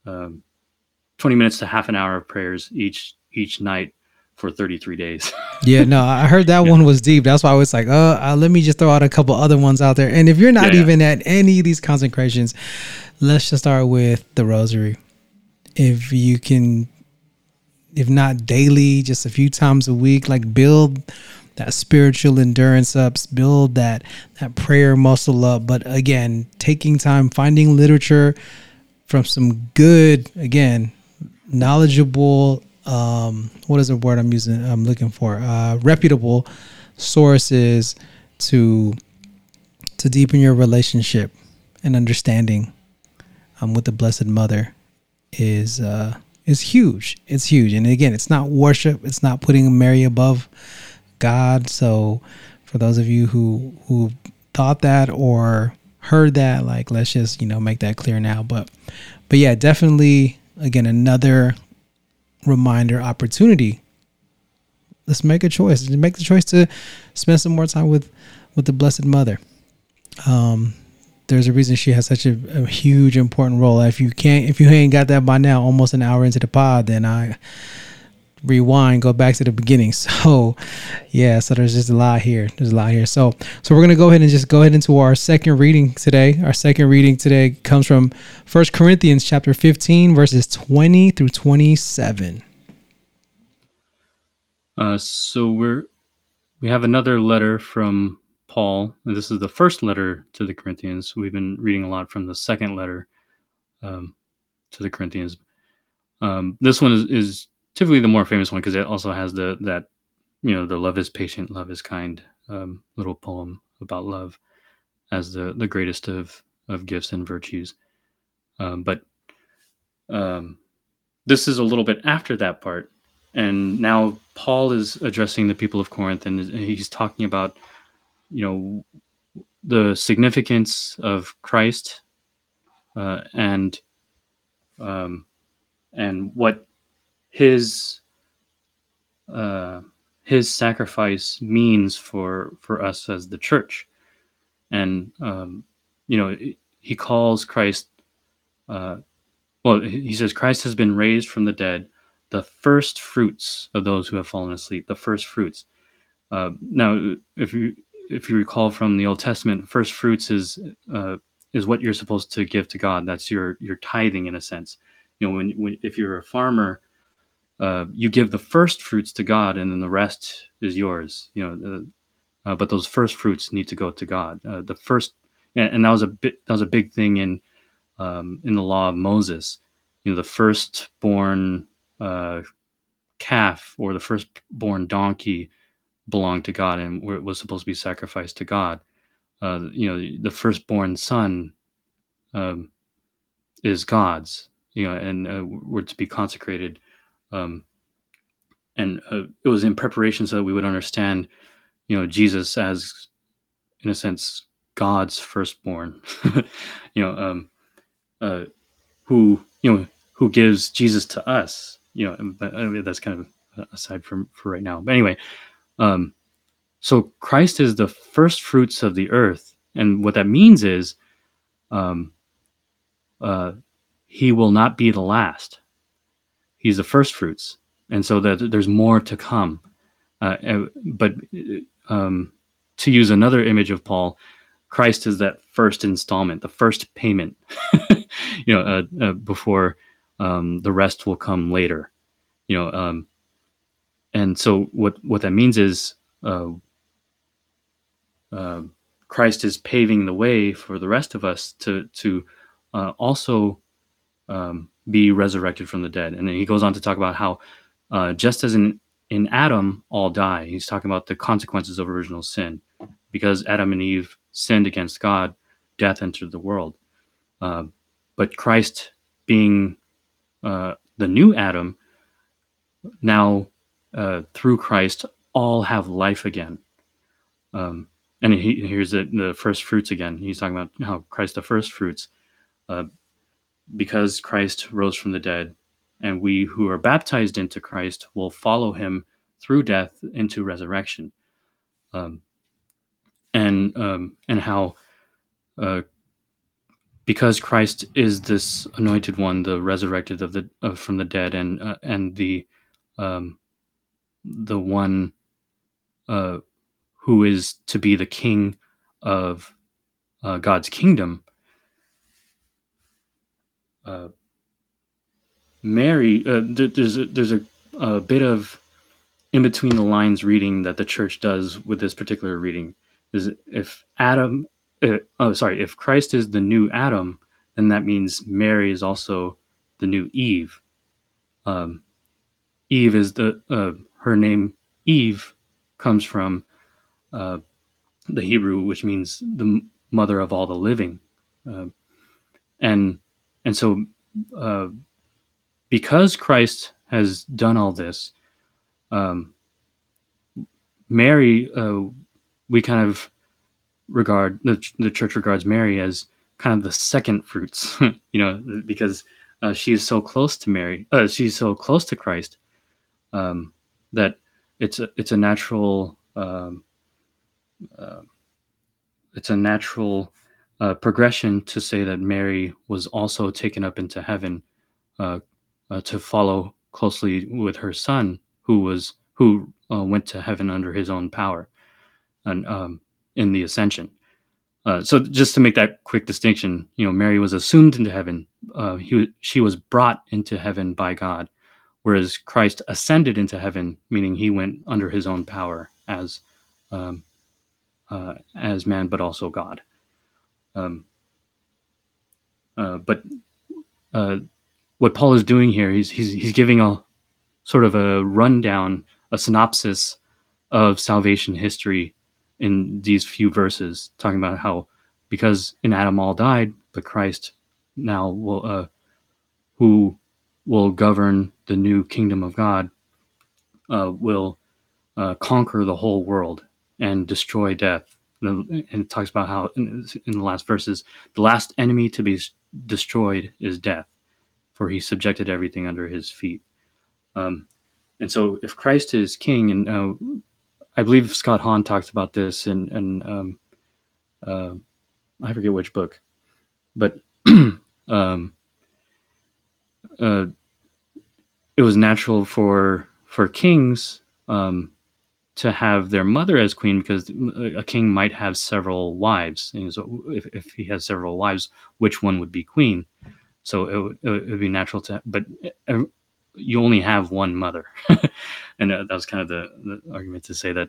20 minutes to half an hour of prayers each night for 33 days. Yeah, no, I heard that one was deep. That's why I was like, let me just throw out a couple other ones out there. And if you're not even at any of these consecrations, let's just start with the rosary. If you can, if not daily, just a few times a week, like build that spiritual endurance up, build that prayer muscle up. But again, taking time, finding literature from some good, again, knowledgeable, what is the word I'm using? I'm looking for reputable sources to deepen your relationship and understanding with the Blessed Mother is huge. It's huge. And again, it's not worship. It's not putting Mary above God. So for those of you who thought that or heard that, like, let's just, you know, make that clear now. But yeah, definitely, again, another reminder, opportunity. Let's make a choice. Make the choice to spend some more time with the Blessed Mother. There's a reason she has such a huge, important role. If you ain't got that by now, almost an hour into the pod, then I rewind, go back to the beginning. So yeah, so there's just a lot here. So we're going to go ahead into our second reading today. Our second reading today comes from 1 Corinthians chapter 15, verses 20 through 27. So we have another letter from Paul, and this is the first letter to the Corinthians. We've been reading a lot from the second letter to the Corinthians. This one is typically the more famous one, because it also has the love is patient, love is kind, little poem about love as the greatest of gifts and virtues. But This is a little bit after that part. And now Paul is addressing the people of Corinth, and he's talking about, the significance of Christ and what his sacrifice means for us as the church. And, he calls Christ, he says, Christ has been raised from the dead, the first fruits of those who have fallen asleep, the first fruits. Now, if you recall from the Old Testament, first fruits is what you're supposed to give to God. That's your tithing, in a sense. If you're a farmer, you give the first fruits to God, and then the rest is yours. But those first fruits need to go to God. And that was a big thing in the law of Moses. The firstborn calf or the firstborn donkey belonged to God and was supposed to be sacrificed to God. The firstborn son is God's. And were to be consecrated. And it was in preparation so that we would understand, Jesus as, in a sense, God's firstborn, who gives Jesus to us, but that's kind of aside for right now. But anyway, so Christ is the first fruits of the earth. And what that means is, he will not be the last. He's the first fruits. And so that there's more to come. But to use another image of Paul, Christ is that first installment, the first payment, before the rest will come later, and so what that means is Christ is paving the way for the rest of us to also be resurrected from the dead. And then he goes on to talk about how just as in Adam all die, he's talking about the consequences of original sin, because Adam and Eve sinned against God, death entered the world. But Christ, being the new Adam, now through Christ, all have life again. And here's the first fruits again. He's talking about how Christ, the first fruits, because Christ rose from the dead, and we who are baptized into Christ will follow him through death into resurrection. And how, because Christ is this anointed one, the resurrected from the dead, and the one who is to be the king of God's kingdom. Mary, there's a bit of in between the lines reading that the church does with this particular reading. Is if Christ is the new Adam, then that means Mary is also the new Eve. Eve is her name Eve comes from the Hebrew, which means the mother of all the living, and so because Christ has done all this, Mary. We kind of regard the church regards Mary as kind of the second fruits, because she is so close to Mary. She's so close to Christ that it's a natural progression to say that Mary was also taken up into heaven to follow closely with her son, who went to heaven under his own power. And in the ascension, so just to make that quick distinction, Mary was assumed into heaven. She was brought into heaven by God, whereas Christ ascended into heaven, meaning he went under his own power as man, but also God. But what Paul is doing here, he's giving a sort of a rundown, a synopsis of salvation history. In these few verses, talking about how, because in Adam all died, but Christ now will who will govern the new kingdom of God, will conquer the whole world and destroy death. And it talks about how in the last verses, the last enemy to be destroyed is death, for he subjected everything under his feet. And so if Christ is king, and I believe Scott Hahn talks about this in I forget which book, but it was natural for kings to have their mother as queen, because a king might have several wives. And so if he has several wives, which one would be queen? So it would be natural to, but you only have one mother. And that was kind of the argument to say that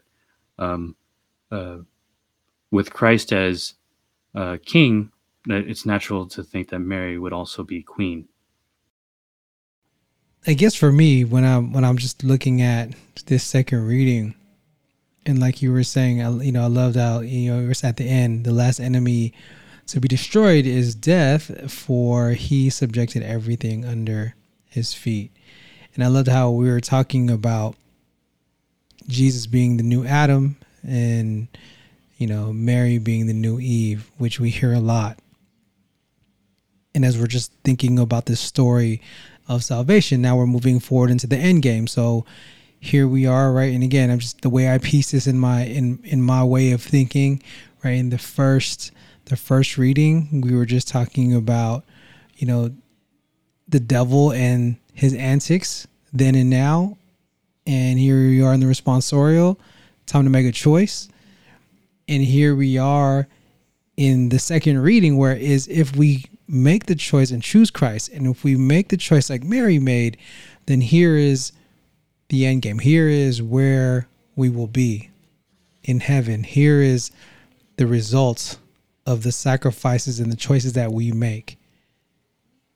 with Christ as king, that it's natural to think that Mary would also be queen. I guess for me, when I'm just looking at this second reading, and like you were saying, I loved how, it was at the end, the last enemy to be destroyed is death, for he subjected everything under his feet. And I loved how we were talking about Jesus being the new Adam and, Mary being the new Eve, which we hear a lot. And as we're just thinking about this story of salvation, now we're moving forward into the end game. So here we are, right? And again, I'm just, the way I piece this in my way of thinking, right? In the first reading, we were just talking about, the devil and his antics then and now. And here we are in the responsorial, time to make a choice. And here we are in the second reading, where is if we make the choice and choose Christ, and if we make the choice like Mary made, then here is the end game. Here is where we will be in heaven. Here is the results of the sacrifices and the choices that we make.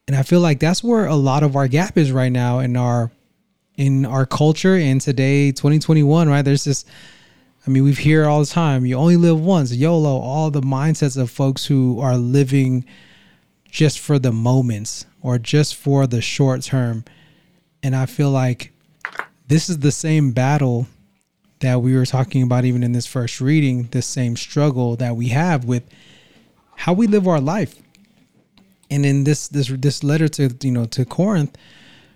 And I feel like that's where a lot of our gap is right now in our culture. And today, 2021, right? There's this, we hear all the time, you only live once, YOLO, all the mindsets of folks who are living just for the moments or just for the short term. And I feel like this is the same battle that we were talking about, even in this first reading, the same struggle that we have with how we live our life. And in this letter to, to Corinth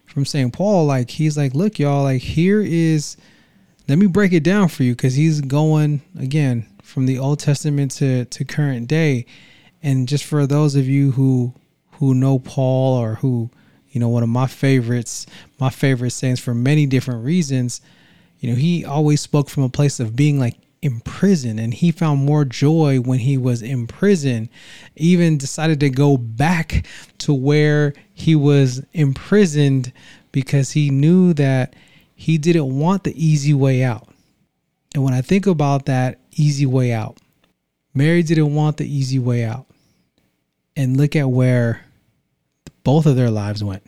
from St. Paul, like, he's like, look, y'all, like, here is, let me break it down for you. 'Cause he's going again from the Old Testament to current day. And just for those of you who know Paul, or who, one of my favorite saints for many different reasons, he always spoke from a place of being like in prison, and he found more joy when he was in prison, even decided to go back to where he was imprisoned because he knew that he didn't want the easy way out. And when I think about that easy way out, Mary didn't want the easy way out. And look at where both of their lives went.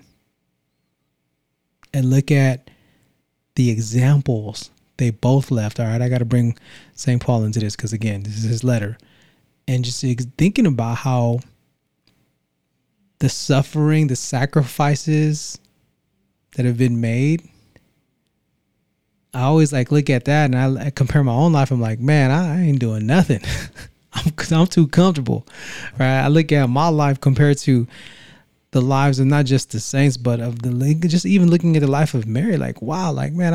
And look at the examples they both left. All right, I got to bring St. Paul into this, because again, this is his letter. And just thinking about how the suffering, the sacrifices that have been made, I always like look at that, and I compare my own life. I'm like, man, I ain't doing nothing. I'm too comfortable, right? I look at my life compared to the lives of not just the saints, but of just even looking at the life of Mary, like, wow, like, man,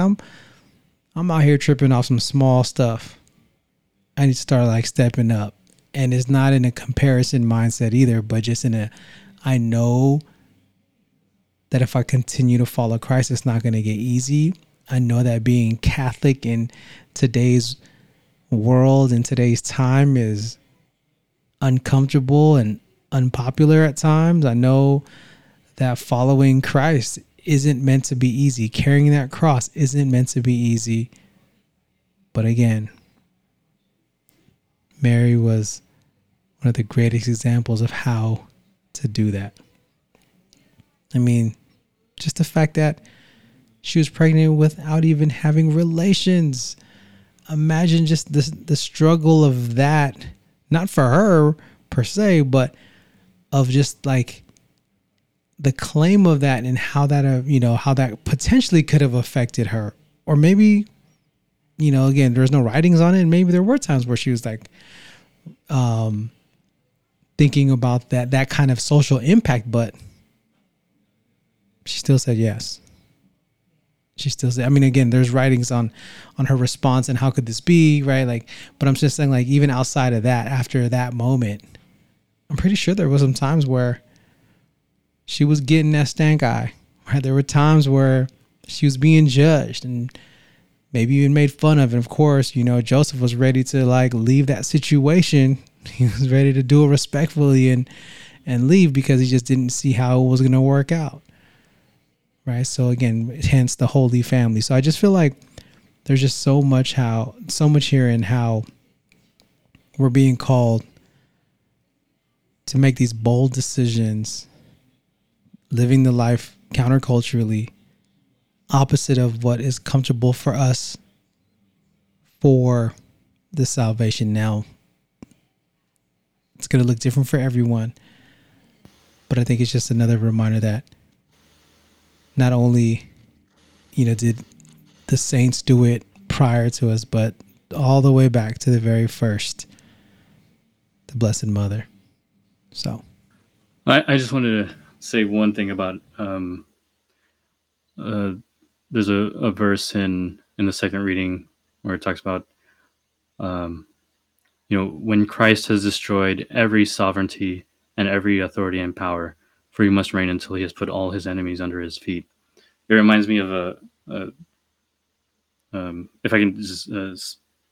I'm out here tripping off some small stuff. I need to start like stepping up. And it's not in a comparison mindset either, but just I know that if I continue to follow Christ, it's not going to get easy. I know that being Catholic in today's world and today's time is uncomfortable and unpopular at times. I know that following Christ isn't meant to be easy. Carrying that cross isn't meant to be easy. But again, Mary was one of the greatest examples of how to do that. Just the fact that she was pregnant without even having relations. Imagine just the struggle of that, not for her per se, but of just like the claim of that and how that, how that potentially could have affected her. Or maybe, again, there's no writings on it. And maybe there were times where she was like, thinking about that kind of social impact, but she still said yes. She still said, again, there's writings on her response and how could this be, right? Like, but I'm just saying, like, even outside of that, after that moment, I'm pretty sure there were some times where she was getting that stank eye, right? There were times where she was being judged and maybe even made fun of. And of course, Joseph was ready to like leave that situation. He was ready to do it respectfully and leave because he just didn't see how it was going to work out. Right. So again, hence the Holy Family. So I just feel like there's just so much here in how we're being called to make these bold decisions, living the life counterculturally, opposite of what is comfortable for us for the salvation. Now, it's going to look different for everyone, but I think it's just another reminder that not only, did the saints do it prior to us, but all the way back to the very first, the Blessed Mother. So I just wanted to say one thing about, there's a verse in the second reading where it talks about, when Christ has destroyed every sovereignty and every authority and power, for he must reign until he has put all his enemies under his feet. It reminds me of if I can just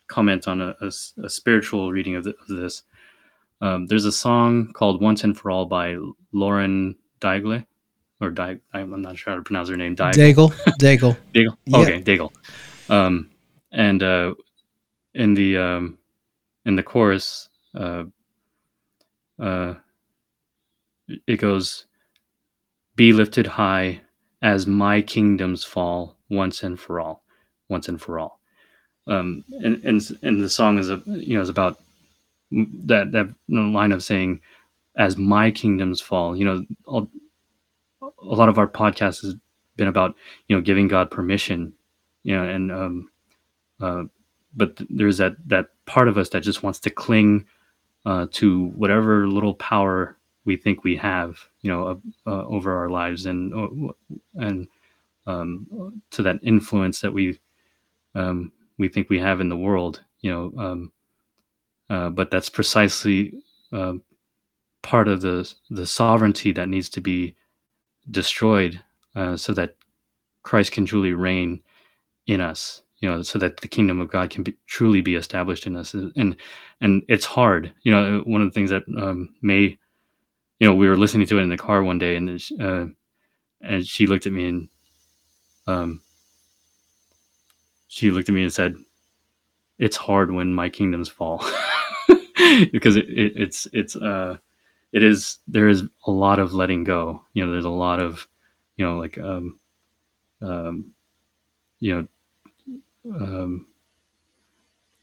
comment on a spiritual reading of this. There's a song called "Once and for All" by Lauren Daigle. Or I'm not sure how to pronounce her name. Daigle. Daigle. Okay, yeah. Daigle. And in the chorus, it goes, "Be lifted high, as my kingdoms fall, once and for all, once and for all." And the song is is about that line of saying, "As my kingdoms fall," A lot of our podcast has been about, giving God permission, but there's that part of us that just wants to cling to whatever little power we think we have, over our lives and to that influence that we think we have in the world, but that's precisely part of the sovereignty that needs to be destroyed, so that Christ can truly reign in us, so that the kingdom of God can truly be established in us. And it's hard, one of the things that we were listening to it in the car one day, and she looked at me and said, "It's hard when my kingdoms fall," because there is a lot of letting go. There's a lot of,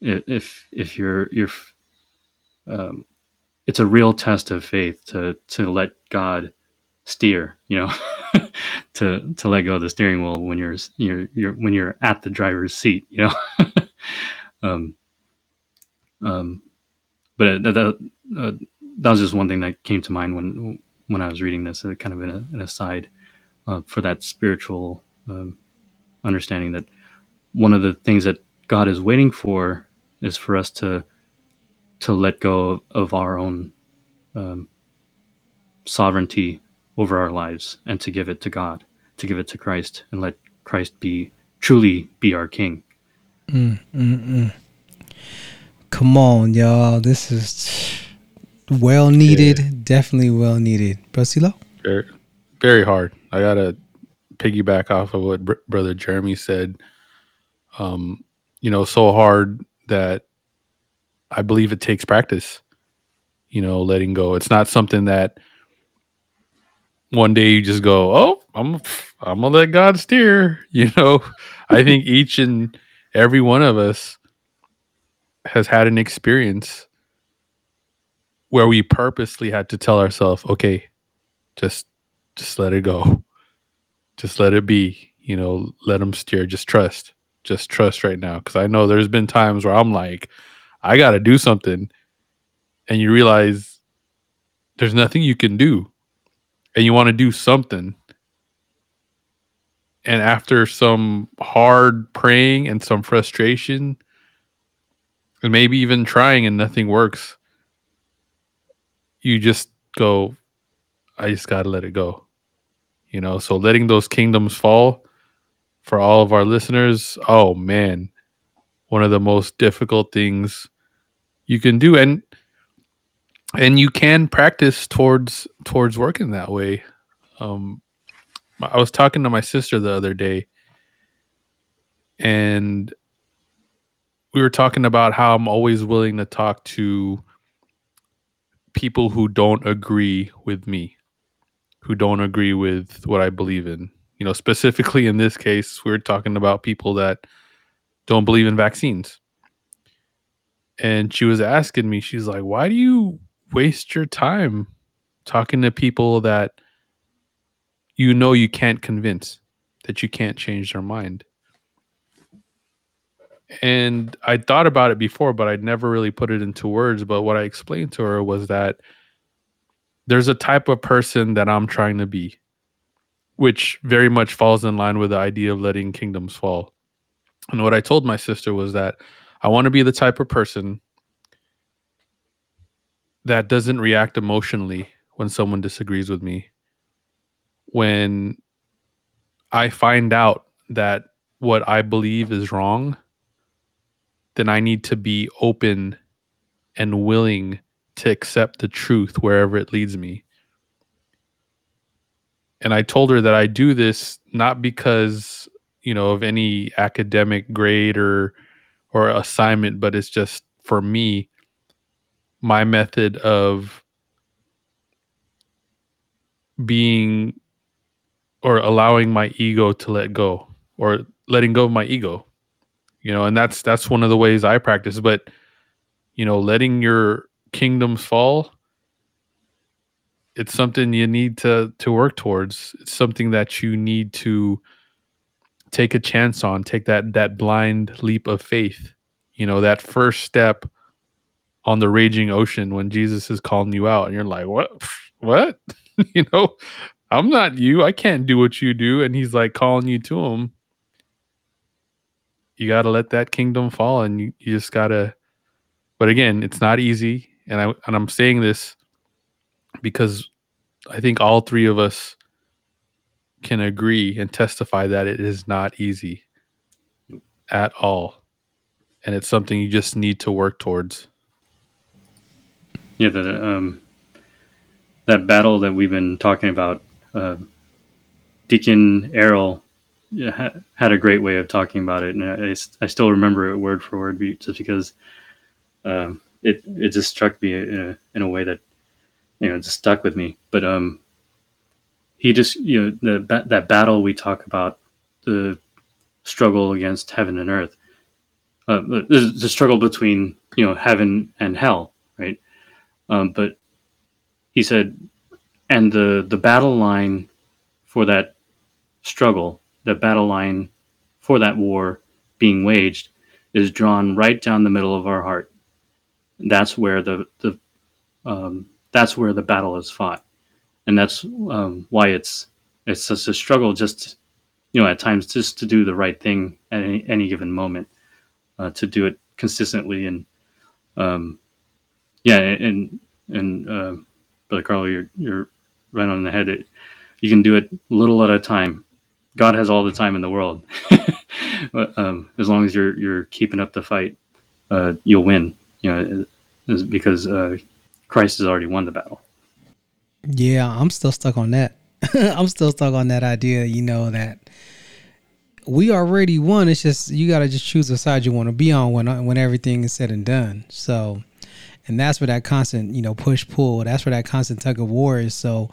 if you're it's a real test of faith to let God steer, to let go of the steering wheel when you're at the driver's seat, but that was just one thing that came to mind when I was reading this, kind of an aside for that spiritual understanding that one of the things that God is waiting for is for us to let go of our own sovereignty over our lives and to give it to God, to give it to Christ, and let Christ truly be our King. Come on, y'all. This is... well needed, yeah. Definitely well needed. Brasilo? Very, very hard. I got to piggyback off of what Brother Jeremy said. So hard that I believe it takes practice, letting go. It's not something that one day you just go, "Oh, I'm going to let God steer," I think each and every one of us has had an experience where we purposely had to tell ourselves, "Okay, just just let it go. Just let it be, you know, let them steer. Just trust right now. Because I know there's been times where I'm like, I got to do something. And you realize there's nothing you can do. And you want to do something. And after some hard praying and some frustration, and maybe even trying and nothing works, you just go, I just got to let it go. You know, so letting those kingdoms fall for all of our listeners. Oh, man, one of the most difficult things you can do. And you can practice towards working that way. I was talking to my sister the other day, and we were talking about how I'm always willing to talk to people who don't agree with me, who don't agree with what I believe in. You know, specifically in this case, we're talking about people that don't believe in vaccines. And she was asking me, she's like, why do you waste your time talking to people that you know you can't convince, that you can't change their mind? And I thought about it before, but I'd never really put it into words. But what I explained to her was that there's a type of person that I'm trying to be, which very much falls in line with the idea of letting kingdoms fall. And what I told my sister was that I want to be the type of person that doesn't react emotionally when someone disagrees with me. When I find out that what I believe is wrong, then I need to be open and willing to accept the truth wherever it leads me. And I told her that I do this not because, you know, of any academic grade or assignment, but it's just for me, my method of being or allowing my ego to let go, or letting go of my ego, you know, and that's one of the ways I practice. But, you know, letting your kingdoms fall, it's something you need to work towards. It's something that you need to take a chance on, take that blind leap of faith. You know, that first step on the raging ocean when Jesus is calling you out and you're like, what? You know, I'm not you. I can't do what you do. And he's like calling you to him. You got to let that kingdom fall, and you just got to, but again, it's not easy. And I'm saying this because I think all three of us can agree and testify that it is not easy at all. And it's something you just need to work towards. Yeah, that battle that we've been talking about, Deacon Errol had a great way of talking about it. And I still remember it word for word, just because it just struck me in a way that, you know, just stuck with me. But he just, you know, that battle we talk about, the struggle against heaven and earth, the struggle between, you know, heaven and hell, right? But he said, and the battle line for that struggle, the battle line for that war being waged, is drawn right down the middle of our heart. That's where that's where the battle is fought, and that's why it's such a struggle. Just, you know, at times just to do the right thing at any given moment, to do it consistently, and and Brother Carlo, you're right on the head. You can do it little at a time. God has all the time in the world. But, as long as you're keeping up the fight, you'll win. You know, it's because Christ has already won the battle. Yeah, I'm still stuck on that. I'm still stuck on that idea. You know, that we already won. It's just you got to just choose the side you want to be on when everything is said and done. So, and that's where that constant, you know, push pull. That's where that constant tug of war is. So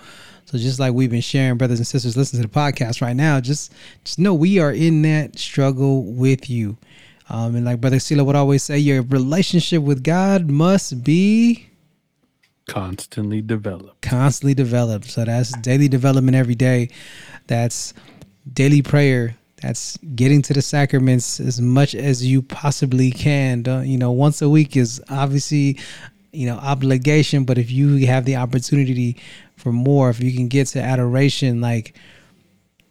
just like we've been sharing, brothers and sisters, listen to the podcast right now. Just know we are in that struggle with you. And like Brother Sila would always say, your relationship with God must be Constantly developed. Constantly developed. So that's daily development every day. That's daily prayer. That's getting to the sacraments as much as you possibly can. You know, once a week is obviously, you know, obligation. But if you have the opportunity for more, if you can get to adoration, like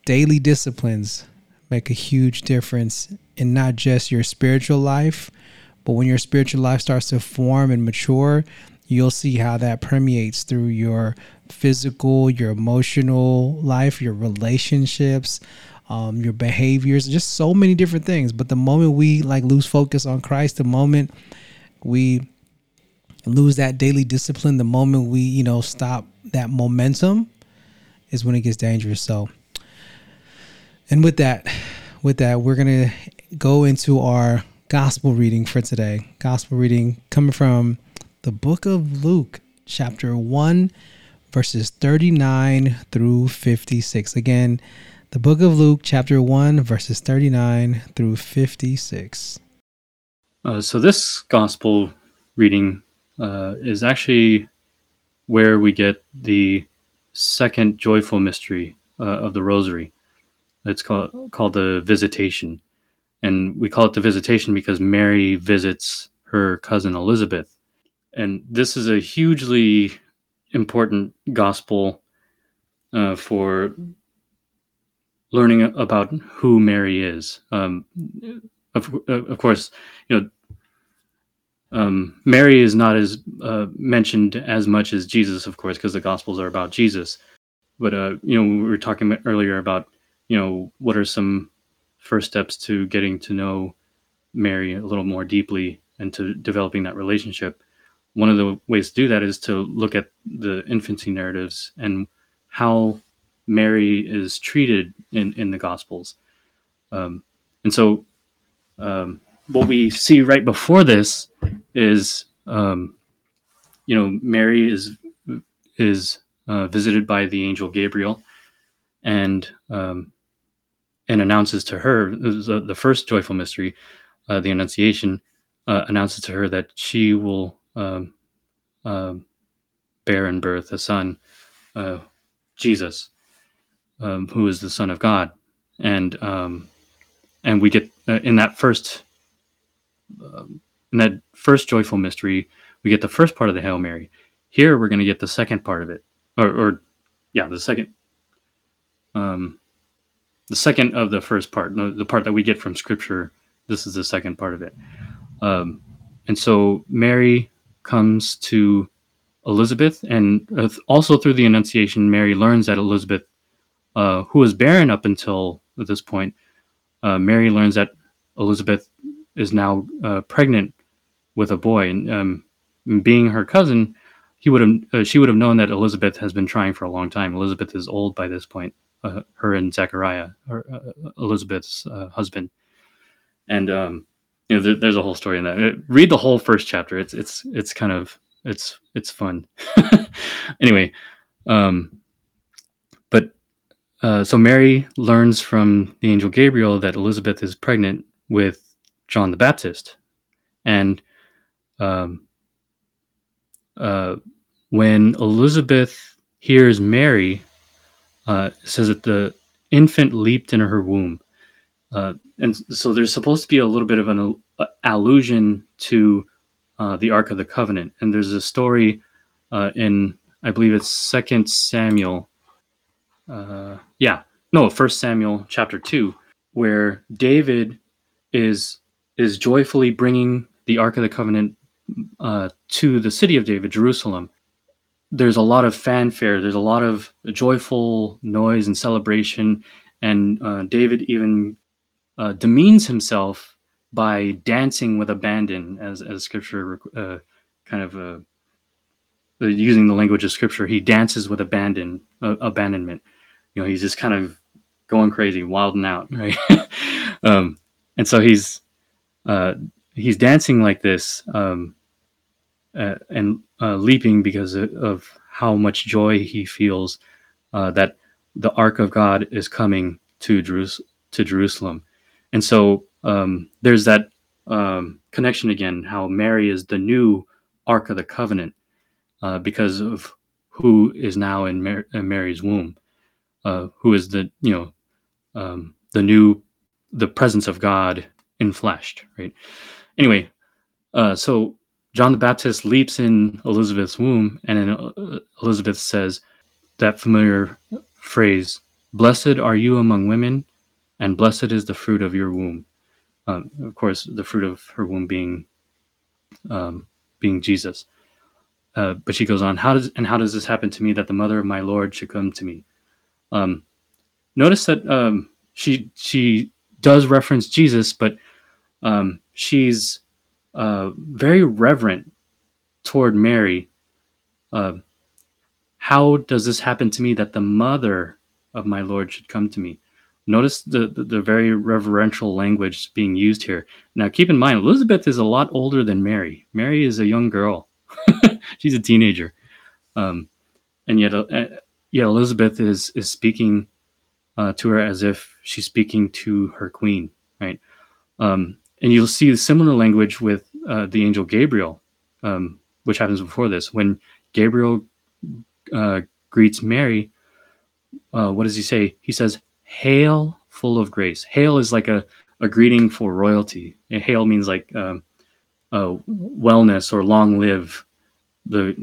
daily disciplines make a huge difference in not just your spiritual life, but when your spiritual life starts to form and mature, you'll see how that permeates through your physical, your emotional life, your relationships, your behaviors, just so many different things. But the moment we like lose focus on Christ, the moment we lose that daily discipline, the moment we, you know, stop that momentum is when it gets dangerous. So, and with that, we're going to go into our gospel reading for today. Gospel reading coming from the book of Luke, chapter 1, verses 39 through 56. Again, the book of Luke, chapter 1, verses 39 through 56. So this gospel reading is actually where we get the second joyful mystery of the Rosary. It's called the Visitation. And we call it the Visitation because Mary visits her cousin Elizabeth. And this is a hugely important gospel for learning about who Mary is. Of course, you know, Mary is not as mentioned as much as Jesus, of course, because the gospels are about Jesus. But, you know, we were talking earlier about, you know, what are some first steps to getting to know Mary a little more deeply and to developing that relationship. One of the ways to do that is to look at the infancy narratives and how Mary is treated in the Gospels. And so what we see right before this is, you know, Mary is visited by the angel Gabriel and announces to her, the first joyful mystery, the Annunciation, announces to her that she will bear in birth a son, Jesus, who is the Son of God, and we get in that first joyful mystery, we get the first part of the Hail Mary. Here we're going to get the second part of it, the second of the first part, the part that we get from Scripture. This is the second part of it, and so Mary comes to Elizabeth, and also through the Annunciation, Mary learns that Elizabeth, who was barren up until this point, Mary learns that Elizabeth is now pregnant with a boy, and being her cousin, she would have known that Elizabeth has been trying for a long time. Elizabeth is old by this point, her and Zechariah, Elizabeth's husband, and you know, there's a whole story in that. Read the whole first chapter. It's kind of it's fun. Anyway, so Mary learns from the angel Gabriel that Elizabeth is pregnant with John the Baptist, and when Elizabeth hears Mary, it says that the infant leaped in her womb. And so there's supposed to be a little bit of an allusion to the Ark of the Covenant. And there's a story in, I believe it's 2 Samuel. 1 Samuel chapter 2, where David is joyfully bringing the Ark of the Covenant to the city of David, Jerusalem. There's a lot of fanfare. There's a lot of joyful noise and celebration. And David even demeans himself by dancing with abandon, as Scripture using the language of Scripture. He dances with abandonment. You know, he's just kind of going crazy, wilding out, right? And so he's dancing like this and leaping because of how much joy he feels that the Ark of God is coming to Jerusalem. And so there's that connection again, how Mary is the new Ark of the Covenant. because of who is now in Mary's womb, who is the presence of God enfleshed, right? Anyway, so John the Baptist leaps in Elizabeth's womb, and then Elizabeth says that familiar phrase, "Blessed are you among women, and blessed is the fruit of your womb." Of course, the fruit of her womb being Jesus. But she goes on, how does this happen to me that the mother of my Lord should come to me? Notice that she does reference Jesus, but she's very reverent toward Mary. How does this happen to me that the mother of my Lord should come to me? Notice the very reverential language being used here. Now, keep in mind, Elizabeth is a lot older than Mary. Mary is a young girl. She's a teenager. And yet Elizabeth is speaking to her as if she's speaking to her queen, right? And you'll see similar language with the angel Gabriel, which happens before this. When Gabriel greets Mary, what does he say? He says, "Hail, full of grace." Hail is like a greeting for royalty. And hail means like wellness or long live the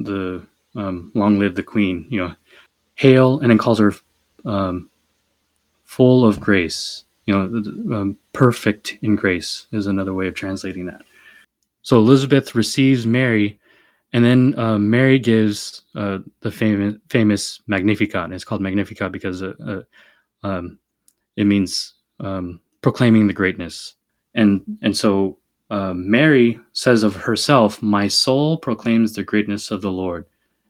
queen. You know, hail, and then calls her full of grace. You know, perfect in grace is another way of translating that. So Elizabeth receives Mary, and then Mary gives the famous Magnificat. And it's called Magnificat because it means proclaiming the greatness. And so Mary says of herself, "My soul proclaims the greatness of the Lord,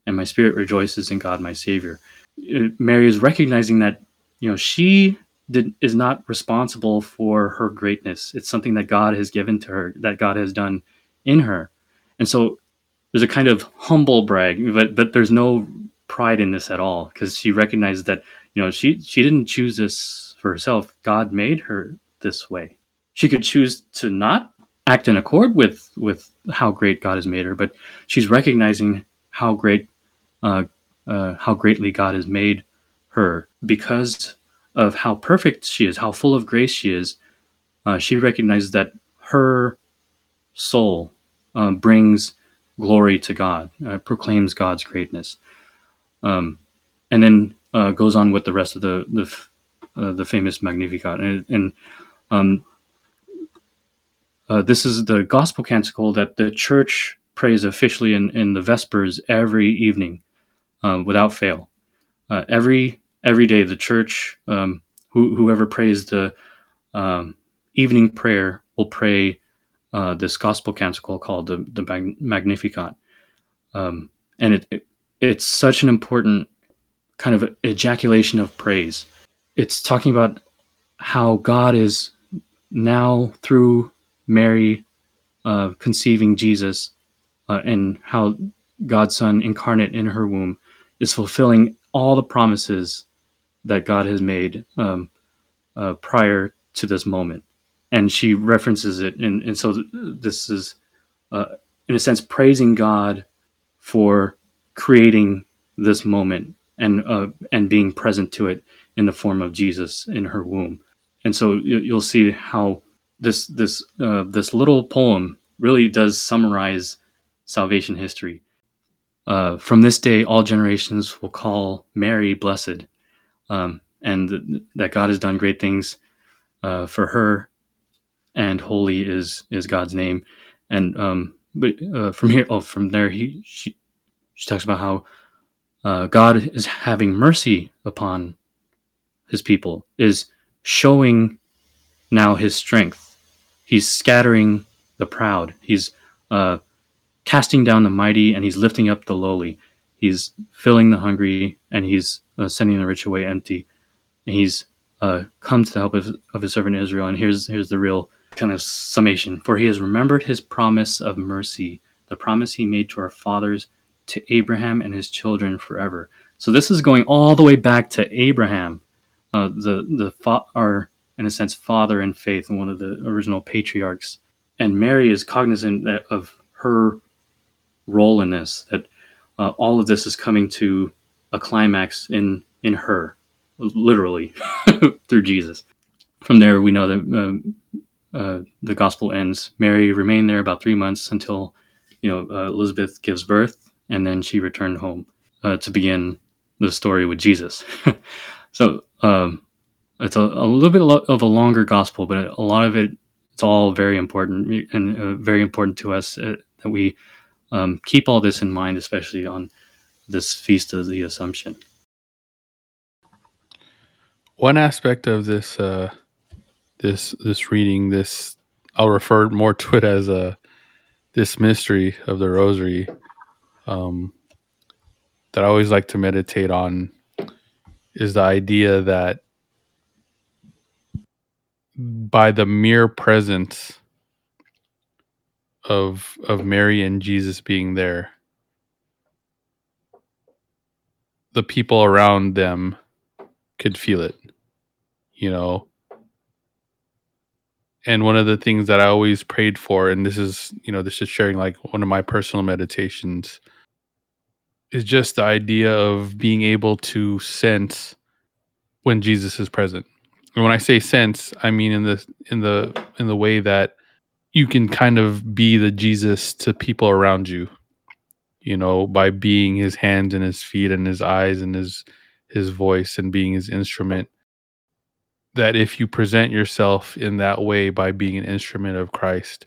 and my spirit rejoices in God my Savior." Mary is recognizing that, you know, she is not responsible for her greatness. It's something that God has given to her, that God has done in her. And so there's a kind of humble brag, but there's no pride in this at all, because she recognizes that, you know, she didn't choose this for herself. God made her this way. She could choose to not act in accord with how great God has made her, but she's recognizing how greatly God has made her because of how perfect she is, how full of grace she is. She recognizes that her soul brings glory to God, proclaims God's greatness, and then goes on with the rest of the famous Magnificat. And this is the gospel canticle that the church prays officially in the Vespers every evening, without fail. Every day, the church, whoever prays the evening prayer, will pray this gospel canticle called the Magnificat, and it's such an important kind of ejaculation of praise. It's talking about how God is now, through Mary conceiving Jesus, and how God's Son incarnate in her womb is fulfilling all the promises that God has made prior to this moment. And she references it. And so this is, in a sense, praising God for creating this moment and being present to it in the form of Jesus in her womb. And so you'll see how this little poem really does summarize salvation history. From this day, all generations will call Mary blessed, and that God has done great things for her, and holy is God's name. And but from there, she talks about how God is having mercy upon his people, is showing now his strength. He's scattering the proud. He's casting down the mighty, and he's lifting up the lowly. He's filling the hungry, and he's sending the rich away empty. And he's come to the help of his servant Israel. And here's the real kind of summation. For he has remembered his promise of mercy, the promise he made to our fathers, to Abraham and his children forever. So this is going all the way back to Abraham, our, in a sense, father in faith, and one of the original patriarchs. And Mary is cognizant of her role in this, that all of this is coming to a climax in her, literally, through Jesus. From there, we know that the gospel ends. Mary remained there about 3 months until, Elizabeth gives birth, and then she returned home to begin the story with Jesus. So it's a little bit of a longer gospel, but a lot of it, it's all very important and very important to us that we keep all this in mind, especially on this Feast of the Assumption. One aspect of this this reading, this, I'll refer more to it as this mystery of the Rosary, that I always like to meditate on, is the idea that by the mere presence of Mary and Jesus being there, the people around them could feel it, And one of the things that I always prayed for, and this is, this is sharing like one of my personal meditations, is just the idea of being able to sense when Jesus is present. And when I say sense, I mean in the way that you can kind of be the Jesus to people around you, by being his hands and his feet and his eyes and his voice and being his instrument. That if you present yourself in that way by being an instrument of Christ,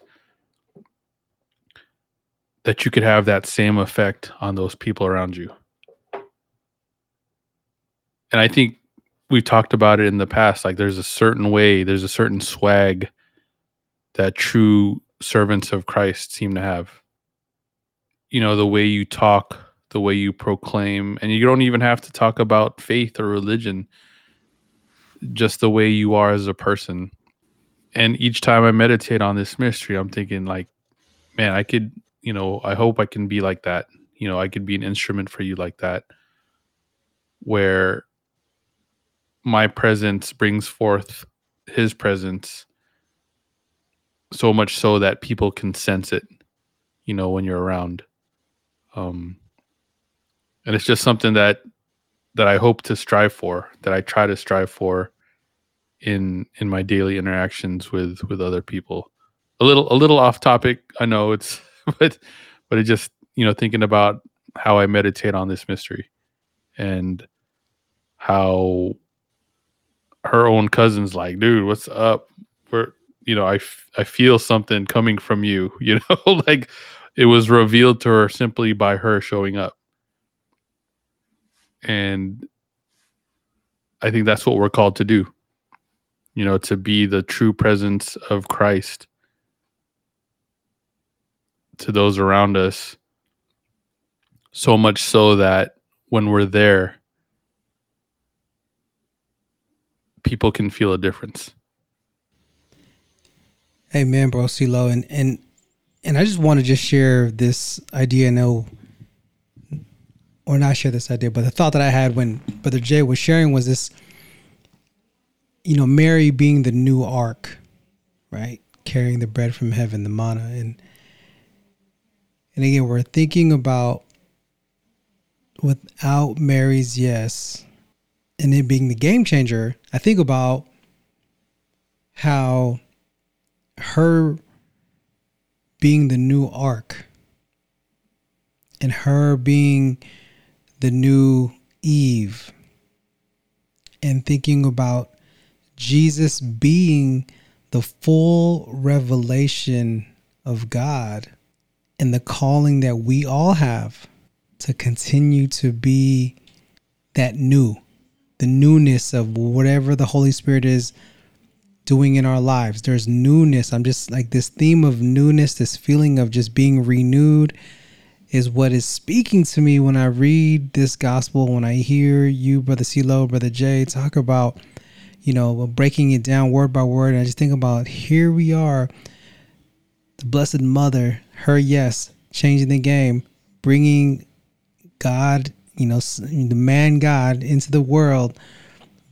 that you could have that same effect on those people around you. And I think we've talked about it in the past, like there's a certain way, there's a certain swag that true servants of Christ seem to have. The way you talk, the way you proclaim, and you don't even have to talk about faith or religion, just the way you are as a person. And each time I meditate on this mystery, I'm thinking like, man, I could, I hope I can be like that. I could be an instrument for you like that, where my presence brings forth his presence so much so that people can sense it, when you're around. And it's just something that I hope to strive for, that I try to strive for in my daily interactions with other people. A little off topic, I know it's, but it just, thinking about how I meditate on this mystery and how her own cousin's like, dude, what's up? We're, I feel something coming from you, like it was revealed to her simply by her showing up. And I think that's what we're called to do, to be the true presence of Christ to those around us. So much so that when we're there, people can feel a difference. Amen, Bro Silo. And I just want to share this idea. Or not share this idea, but the thought that I had when Brother Jay was sharing was this, Mary being the new ark, right? Carrying the bread from heaven, the manna. And again, we're thinking about without Mary's yes and it being the game changer, I think about how her being the new ark and her being the new Eve, and thinking about Jesus being the full revelation of God and the calling that we all have to continue to be that new, the newness of whatever the Holy Spirit is doing in our lives. There's newness. I'm just like this theme of newness, this feeling of just being renewed is what is speaking to me when I read this gospel, when I hear you, Brother CeeLo, Brother Jay, talk about, breaking it down word by word. And I just think about, here we are, the Blessed Mother, her yes, changing the game, bringing God, the man God into the world,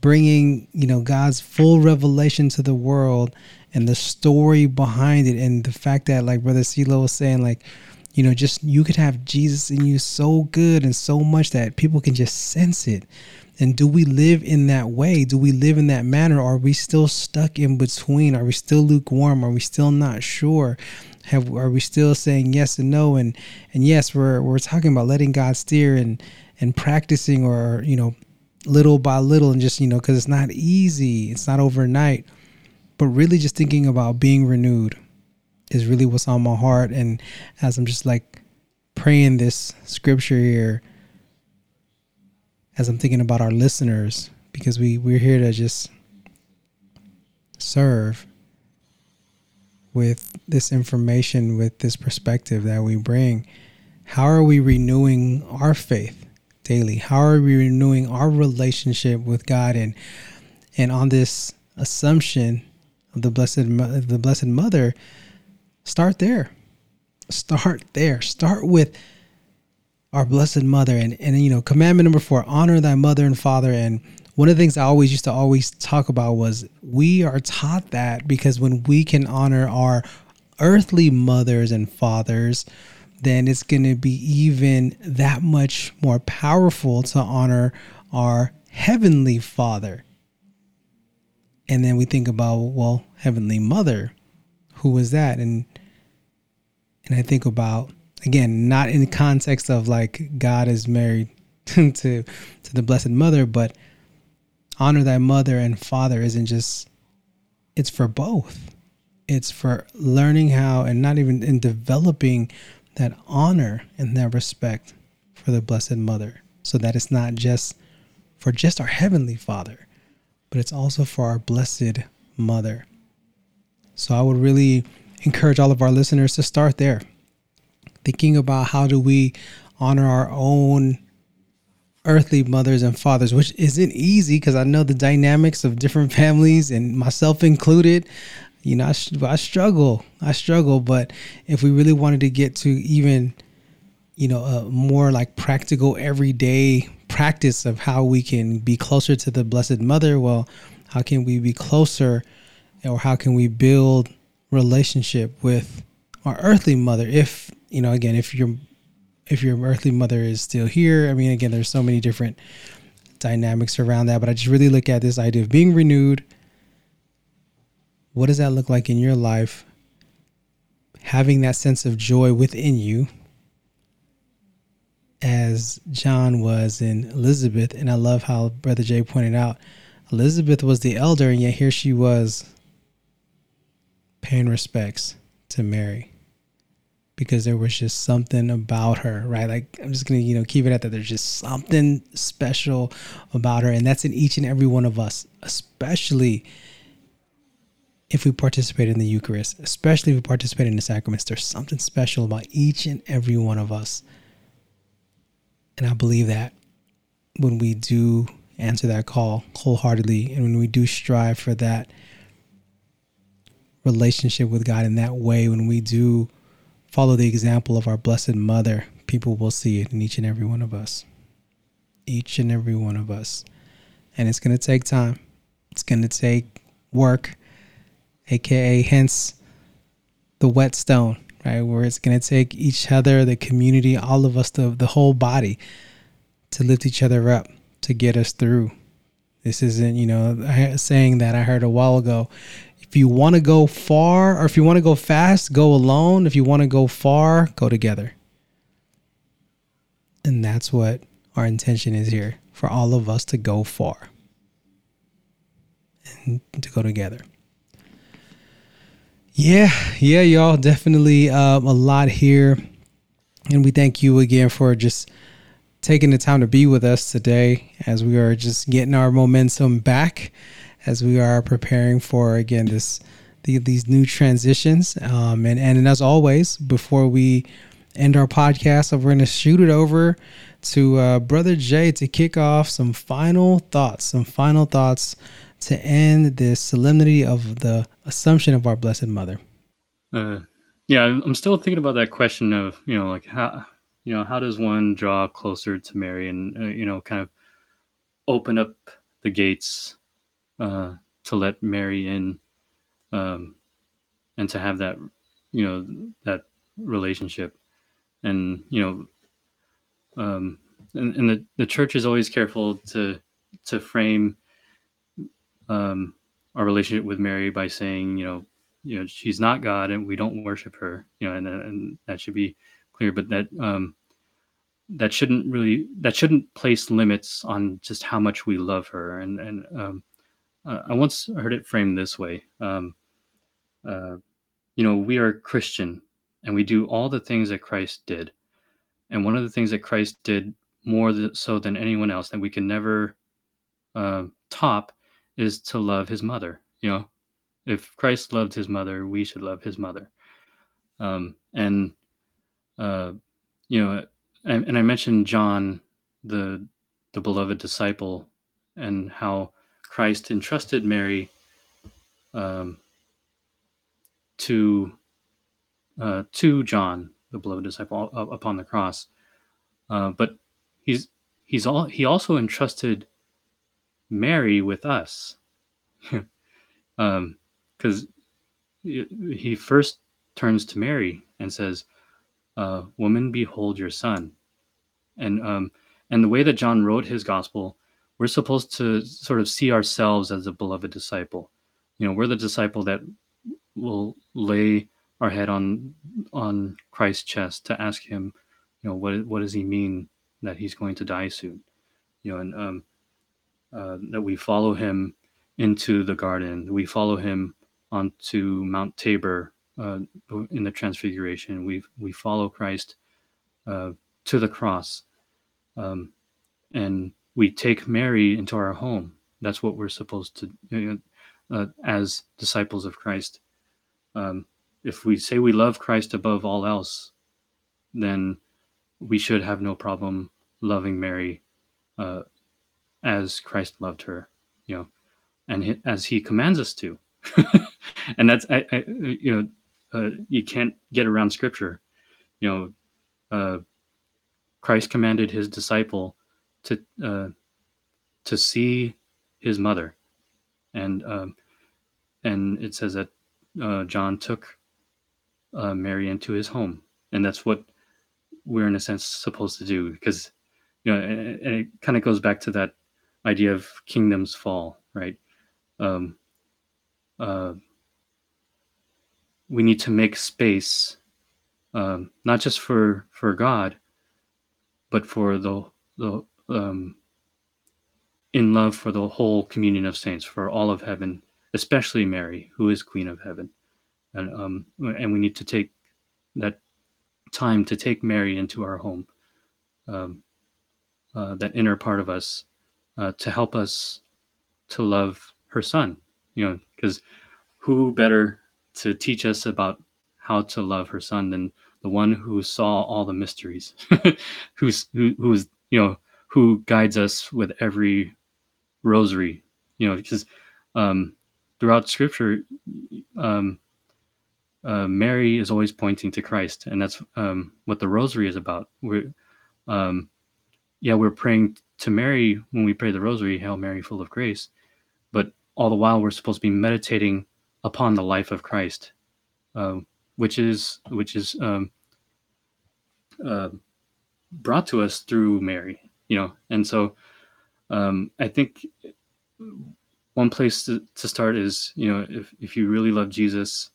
bringing, God's full revelation to the world and the story behind it. And the fact that, like Brother CeeLo was saying, like, You know, just you could have Jesus in you so good and so much that people can just sense it. And do we live in that way? Do we live in that manner? Are we still stuck in between? Are we still lukewarm? Are we still not sure? Are we still saying yes and no? And yes, we're talking about letting God steer and practicing, or, you know, little by little, and just, you know, because it's not easy. It's not overnight. But really just thinking about being renewed is really what's on my heart. And as I'm just like praying this scripture here, as I'm thinking about our listeners, because we're here to just serve with this information, with this perspective that we bring. How are we renewing our faith daily? How are we renewing our relationship with God? And on this assumption of the Blessed Mother, Start there. Start with our Blessed Mother. And you know, commandment number 4, honor thy mother and father. And one of the things I used to talk about was we are taught that because when we can honor our earthly mothers and fathers, then it's going to be even that much more powerful to honor our heavenly Father. And then we think about, well, Heavenly Mother, who was that? And I think about, again, not in the context of like God is married to the Blessed Mother, but honor thy mother and father isn't just, it's for both. It's for learning how, and not even in developing that honor and that respect for the Blessed Mother, so that it's not just for just our Heavenly Father, but it's also for our Blessed Mother. So I would really encourage all of our listeners to start there, thinking about how do we honor our own earthly mothers and fathers, which isn't easy because I know the dynamics of different families, and myself included. You know, I struggle. But if we really wanted to get to even, you know, a more like practical everyday practice of how we can be closer to the Blessed Mother, well, how can we be closer? Or how can we build relationship with our earthly mother? If, you know, again, if your earthly mother is still here, I mean, again, there's so many different dynamics around that, but I just really look at this idea of being renewed. What does that look like in your life? Having that sense of joy within you, as John was in Elizabeth. And I love how Brother Jay pointed out, Elizabeth was the elder, and yet here she was paying respects to Mary, because there was just something about her, right? Like, I'm just going to, you know, keep it at that. There's just something special about her. And that's in each and every one of us, especially if we participate in the Eucharist, especially if we participate in the sacraments. There's something special about each and every one of us. And I believe that when we do answer that call wholeheartedly, and when we do strive for that relationship with God in that way, when we do follow the example of our Blessed Mother, people will see it in each and every one of us. Each and every one of us. And it's going to take time. It's going to take work, aka hence the whetstone, right? Where it's going to take each other, the community, all of us, the whole body, to lift each other up, to get us through. This isn't, you know, a saying that I heard a while ago. If you want to go far, or if you want to go fast, go alone. If you want to go far, go together. And that's what our intention is here, for all of us to go far and to go together. Yeah, y'all, definitely a lot here. And we thank you again for just taking the time to be with us today as we are just getting our momentum back, as we are preparing for, again, these new transitions. And as always, before we end our podcast, we're going to shoot it over to Brother Jay to kick off some final thoughts to end this solemnity of the Assumption of our Blessed Mother. Yeah, I'm still thinking about that question of, you know, like how, you know, how does one draw closer to Mary and, you know, kind of open up the gates to let Mary in, and to have that, you know, that relationship. And, you know, and the church is always careful to frame our relationship with Mary by saying, you know, she's not God and we don't worship her, you know, and that should be clear, but that shouldn't place limits on just how much we love her. And I once heard it framed this way. You know, we are Christian and we do all the things that Christ did. And one of the things that Christ did more so than anyone else that we can never top is to love his mother. You know, if Christ loved his mother, we should love his mother. You know, and I mentioned John, the beloved disciple, and how Christ entrusted Mary to John, the beloved disciple, upon the cross. But he also entrusted Mary with us, because he first turns to Mary and says, "Woman, behold your son." And the way that John wrote his gospel, we're supposed to sort of see ourselves as a beloved disciple. You know, we're the disciple that will lay our head on Christ's chest to ask him, you know, what does he mean that he's going to die soon? You know, and that we follow him into the garden. We follow him onto Mount Tabor in the Transfiguration. We follow Christ to the cross, and we take Mary into our home. That's what we're supposed to, you know, as disciples of Christ. If we say we love Christ above all else, then we should have no problem loving Mary as Christ loved her, you know, and as he commands us to. And that's, I you know, you can't get around scripture. You know, Christ commanded his disciple to see his mother. And it says that John took Mary into his home. And that's what we're in a sense supposed to do, because, you know, and it kind of goes back to that idea of kingdoms fall, right? We need to make space, not just for God, but for the in love for the whole communion of saints, for all of heaven, especially Mary, who is Queen of Heaven, and we need to take that time to take Mary into our home, that inner part of us, to help us to love her son, you know, because who better to teach us about how to love her son than the one who saw all the mysteries, who's, you know, who guides us with every rosary, you know, because throughout scripture, Mary is always pointing to Christ, and that's what the rosary is about. We're praying to Mary when we pray the rosary, Hail Mary, full of grace, but all the while we're supposed to be meditating upon the life of Christ, which is brought to us through Mary, you know. And so I think one place to start is, you know, if you really love Jesus,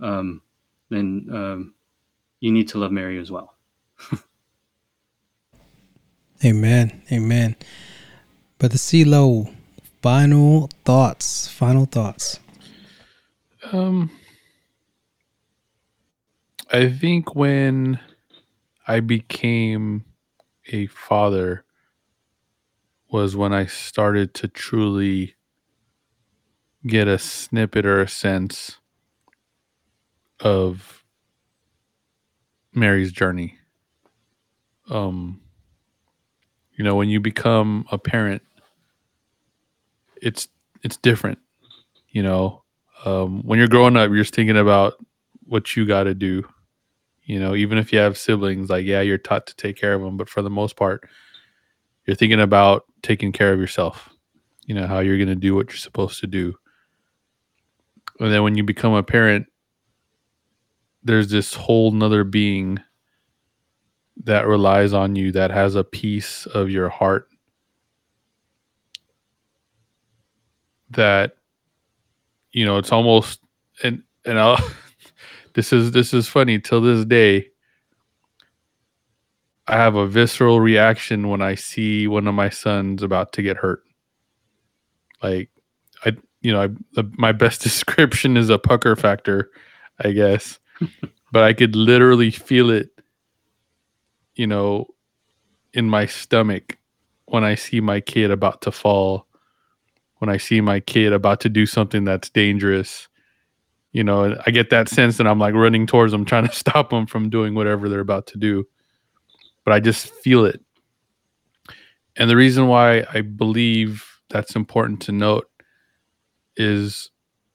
then you need to love Mary as well. Amen. Brother CeeLo, final thoughts. I think when I became a father was when I started to truly get a snippet or a sense of Mary's journey. You know, when you become a parent, it's different. You know, when you're growing up, you're thinking about what you got to do. You know, even if you have siblings, like, yeah, you're taught to take care of them, but for the most part, you're thinking about taking care of yourself. You know, how you're going to do what you're supposed to do. And then when you become a parent, there's this whole nother being that relies on you, that has a piece of your heart that, you know, it's almost, and I'll, this is funny till this day. I have a visceral reaction when I see one of my sons about to get hurt. Like, my best description is a pucker factor, I guess, but I could literally feel it, you know, in my stomach when I see my kid about to fall, when I see my kid about to do something that's dangerous. You know, I get that sense that I'm like running towards them, trying to stop them from doing whatever they're about to do. But I just feel it. And the reason why I believe that's important to note is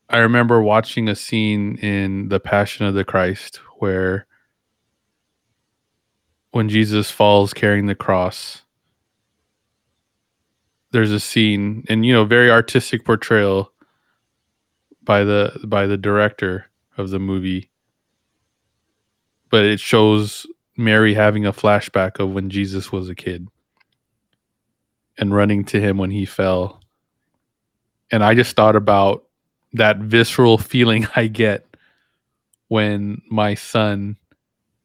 I remember watching a scene in The Passion of the Christ where when Jesus falls carrying the cross, there's a scene, and, you know, very artistic portrayal by the director of the movie, but it shows Mary having a flashback of when Jesus was a kid and running to him when he fell. And I just thought about that visceral feeling I get when my son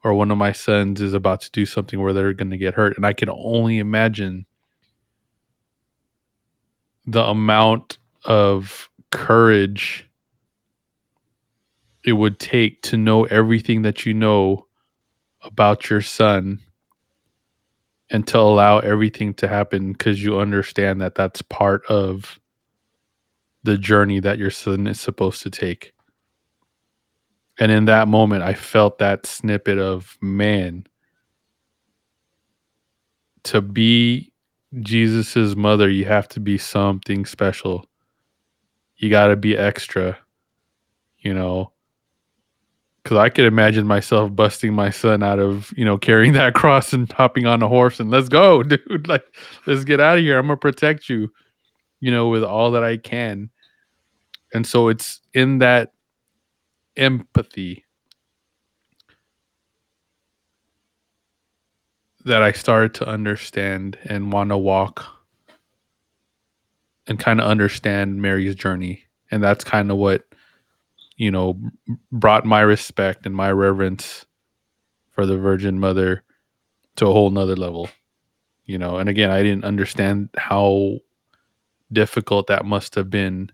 or one of my sons is about to do something where they're going to get hurt. And I can only imagine the amount of courage it would take to know everything that you know about your son and to allow everything to happen, because you understand that that's part of the journey that your son is supposed to take. And in that moment, I felt that snippet of, man, to be Jesus's mother, you have to be something special. You got to be extra, you know, because I could imagine myself busting my son out of, you know, carrying that cross and hopping on a horse and let's go, dude. Like, let's get out of here. I'm going to protect you, you know, with all that I can. And so it's in that empathy that I started to understand and want to walk and kind of understand Mary's journey. And that's kind of what, you know, brought my respect and my reverence for the Virgin Mother to a whole nother level, you know. And again, I didn't understand how difficult that must have been,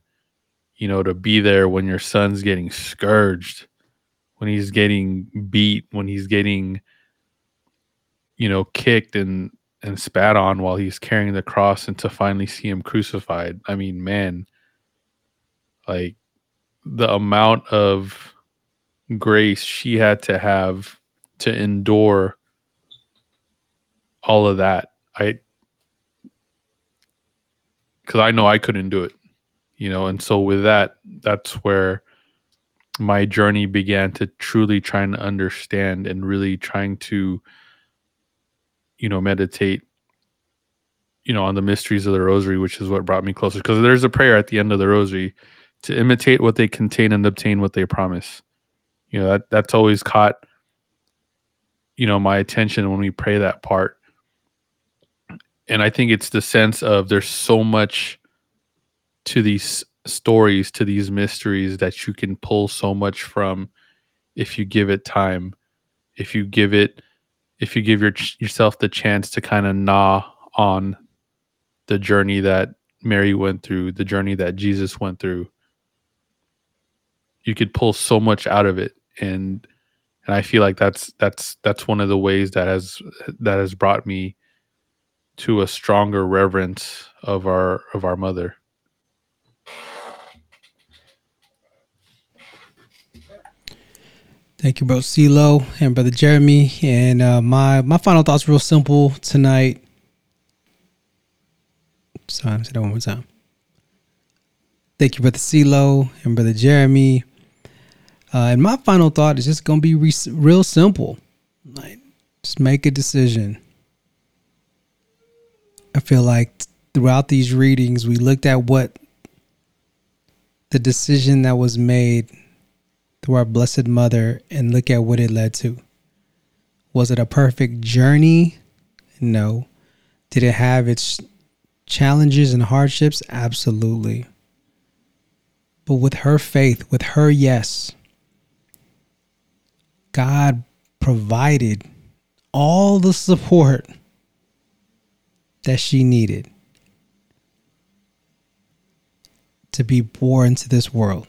you know, to be there when your son's getting scourged, when he's getting beat, when he's getting, you know, kicked and spat on while he's carrying the cross, and to finally see him crucified. I mean, man, like, the amount of grace she had to have to endure all of that. Because I know I couldn't do it, you know. And so with that, that's where my journey began to truly trying to understand and really trying to, you know, meditate, you know, on the mysteries of the Rosary, which is what brought me closer. Because there's a prayer at the end of the Rosary: to imitate what they contain and obtain what they promise. You know, that's always caught, you know, my attention when we pray that part. And I think it's the sense of there's so much to these stories, to these mysteries, that you can pull so much from if you give it time, if you give yourself the chance to kind of gnaw on the journey that Mary went through, the journey that Jesus went through. You could pull so much out of it, and I feel like that's one of the ways that has brought me to a stronger reverence of our mother. Thank you, Bro CeeLo and Brother Jeremy. And my final thoughts, real simple tonight. Sorry, I'm gonna say that one more time. Thank you, Brother CeeLo and Brother Jeremy. And my final thought is just going to be real simple. Like, just make a decision. I feel like throughout these readings, we looked at what the decision that was made through our Blessed Mother and look at what it led to. Was it a perfect journey? No. Did it have its challenges and hardships? Absolutely. But with her faith, with her yes, God provided all the support that she needed to be born into this world.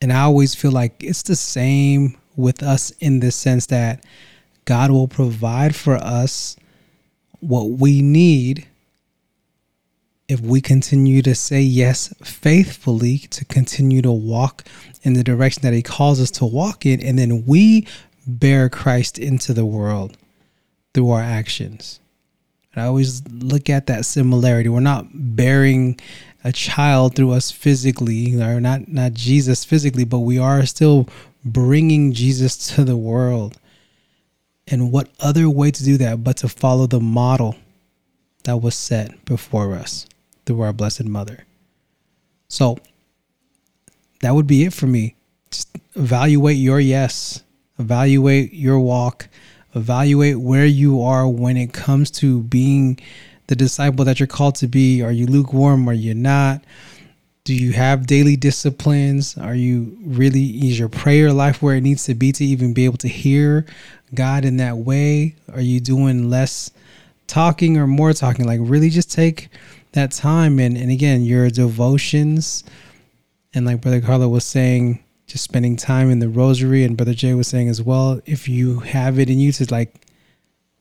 And I always feel like it's the same with us in the sense that God will provide for us what we need if we continue to say yes faithfully, to continue to walk in the direction that he calls us to walk in, and then we bear Christ into the world through our actions. And I always look at that similarity. We're not bearing a child through us physically, or not Jesus physically, but we are still bringing Jesus to the world. And what other way to do that but to follow the model that was set before us through our Blessed Mother? So that would be it for me. Just evaluate your yes. Evaluate your walk. Evaluate where you are when it comes to being the disciple that you're called to be. Are you lukewarm? Are you not? Do you have daily disciplines? Is your prayer life where it needs to be to even be able to hear God in that way? Are you doing less talking or more talking? Like, really just take that time. And again, your devotions. And like Brother Carlo was saying, just spending time in the rosary. And Brother Jay was saying as well, if you have it in you to like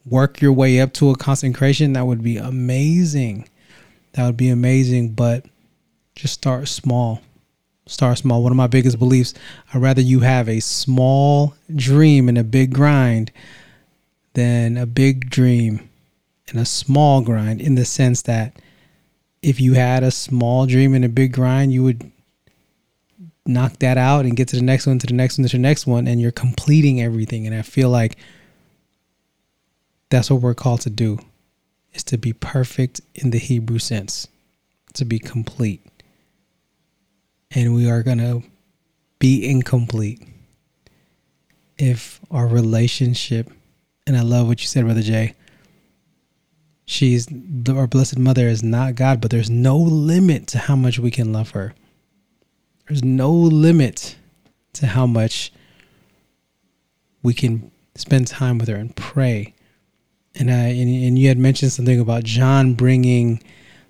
work your way up to a consecration, that would be amazing. That would be amazing. But just start small. Start small. One of my biggest beliefs, I'd rather you have a small dream and a big grind than a big dream and a small grind, in the sense that if you had a small dream and a big grind, you would knock that out and get to the next one, to the next one, to the next one, and you're completing everything. And I feel like that's what we're called to do, is to be perfect in the Hebrew sense, to be complete. And we are going to be incomplete if our relationship, and I love what you said, Brother Jay, our Blessed Mother is not God, but there's no limit to how much we can love her. There's no limit to how much we can spend time with her and pray. And you had mentioned something about John bringing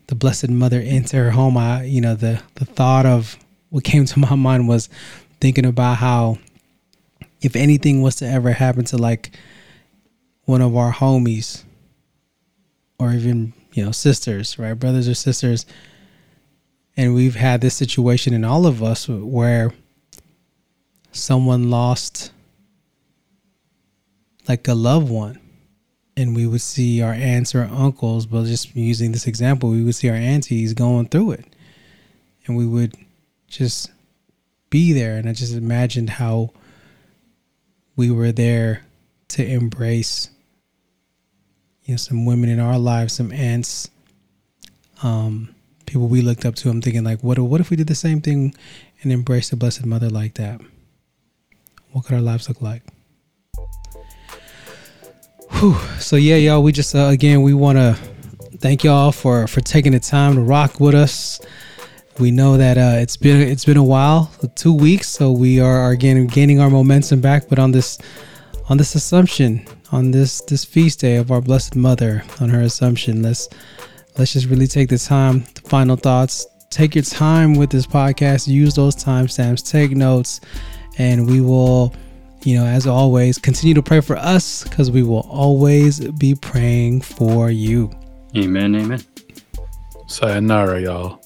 the Blessed Mother into her home. The thought of what came to my mind was thinking about how if anything was to ever happen to like one of our homies, or even, sisters, right? Brothers or sisters. And we've had this situation in all of us where someone lost like a loved one. And we would see our aunts or uncles, but just using this example, we would see our aunties going through it. And we would just be there. And I just imagined how we were there to embrace, some women in our lives, some aunts, people we looked up to. I'm thinking like, what if we did the same thing and embraced the Blessed Mother like that? What could our lives look like? Whew. So yeah, y'all, we just, again, we want to thank y'all for taking the time to rock with us. We know that it's been a while, 2 weeks. So we are again gaining our momentum back, but on this assumption, on this feast day of our Blessed Mother, on her Assumption, let's just really take the time. The final thoughts. Take your time with this podcast. Use those timestamps. Take notes, and we will, as always, continue to pray for us, because we will always be praying for you. Amen. Sayonara, y'all.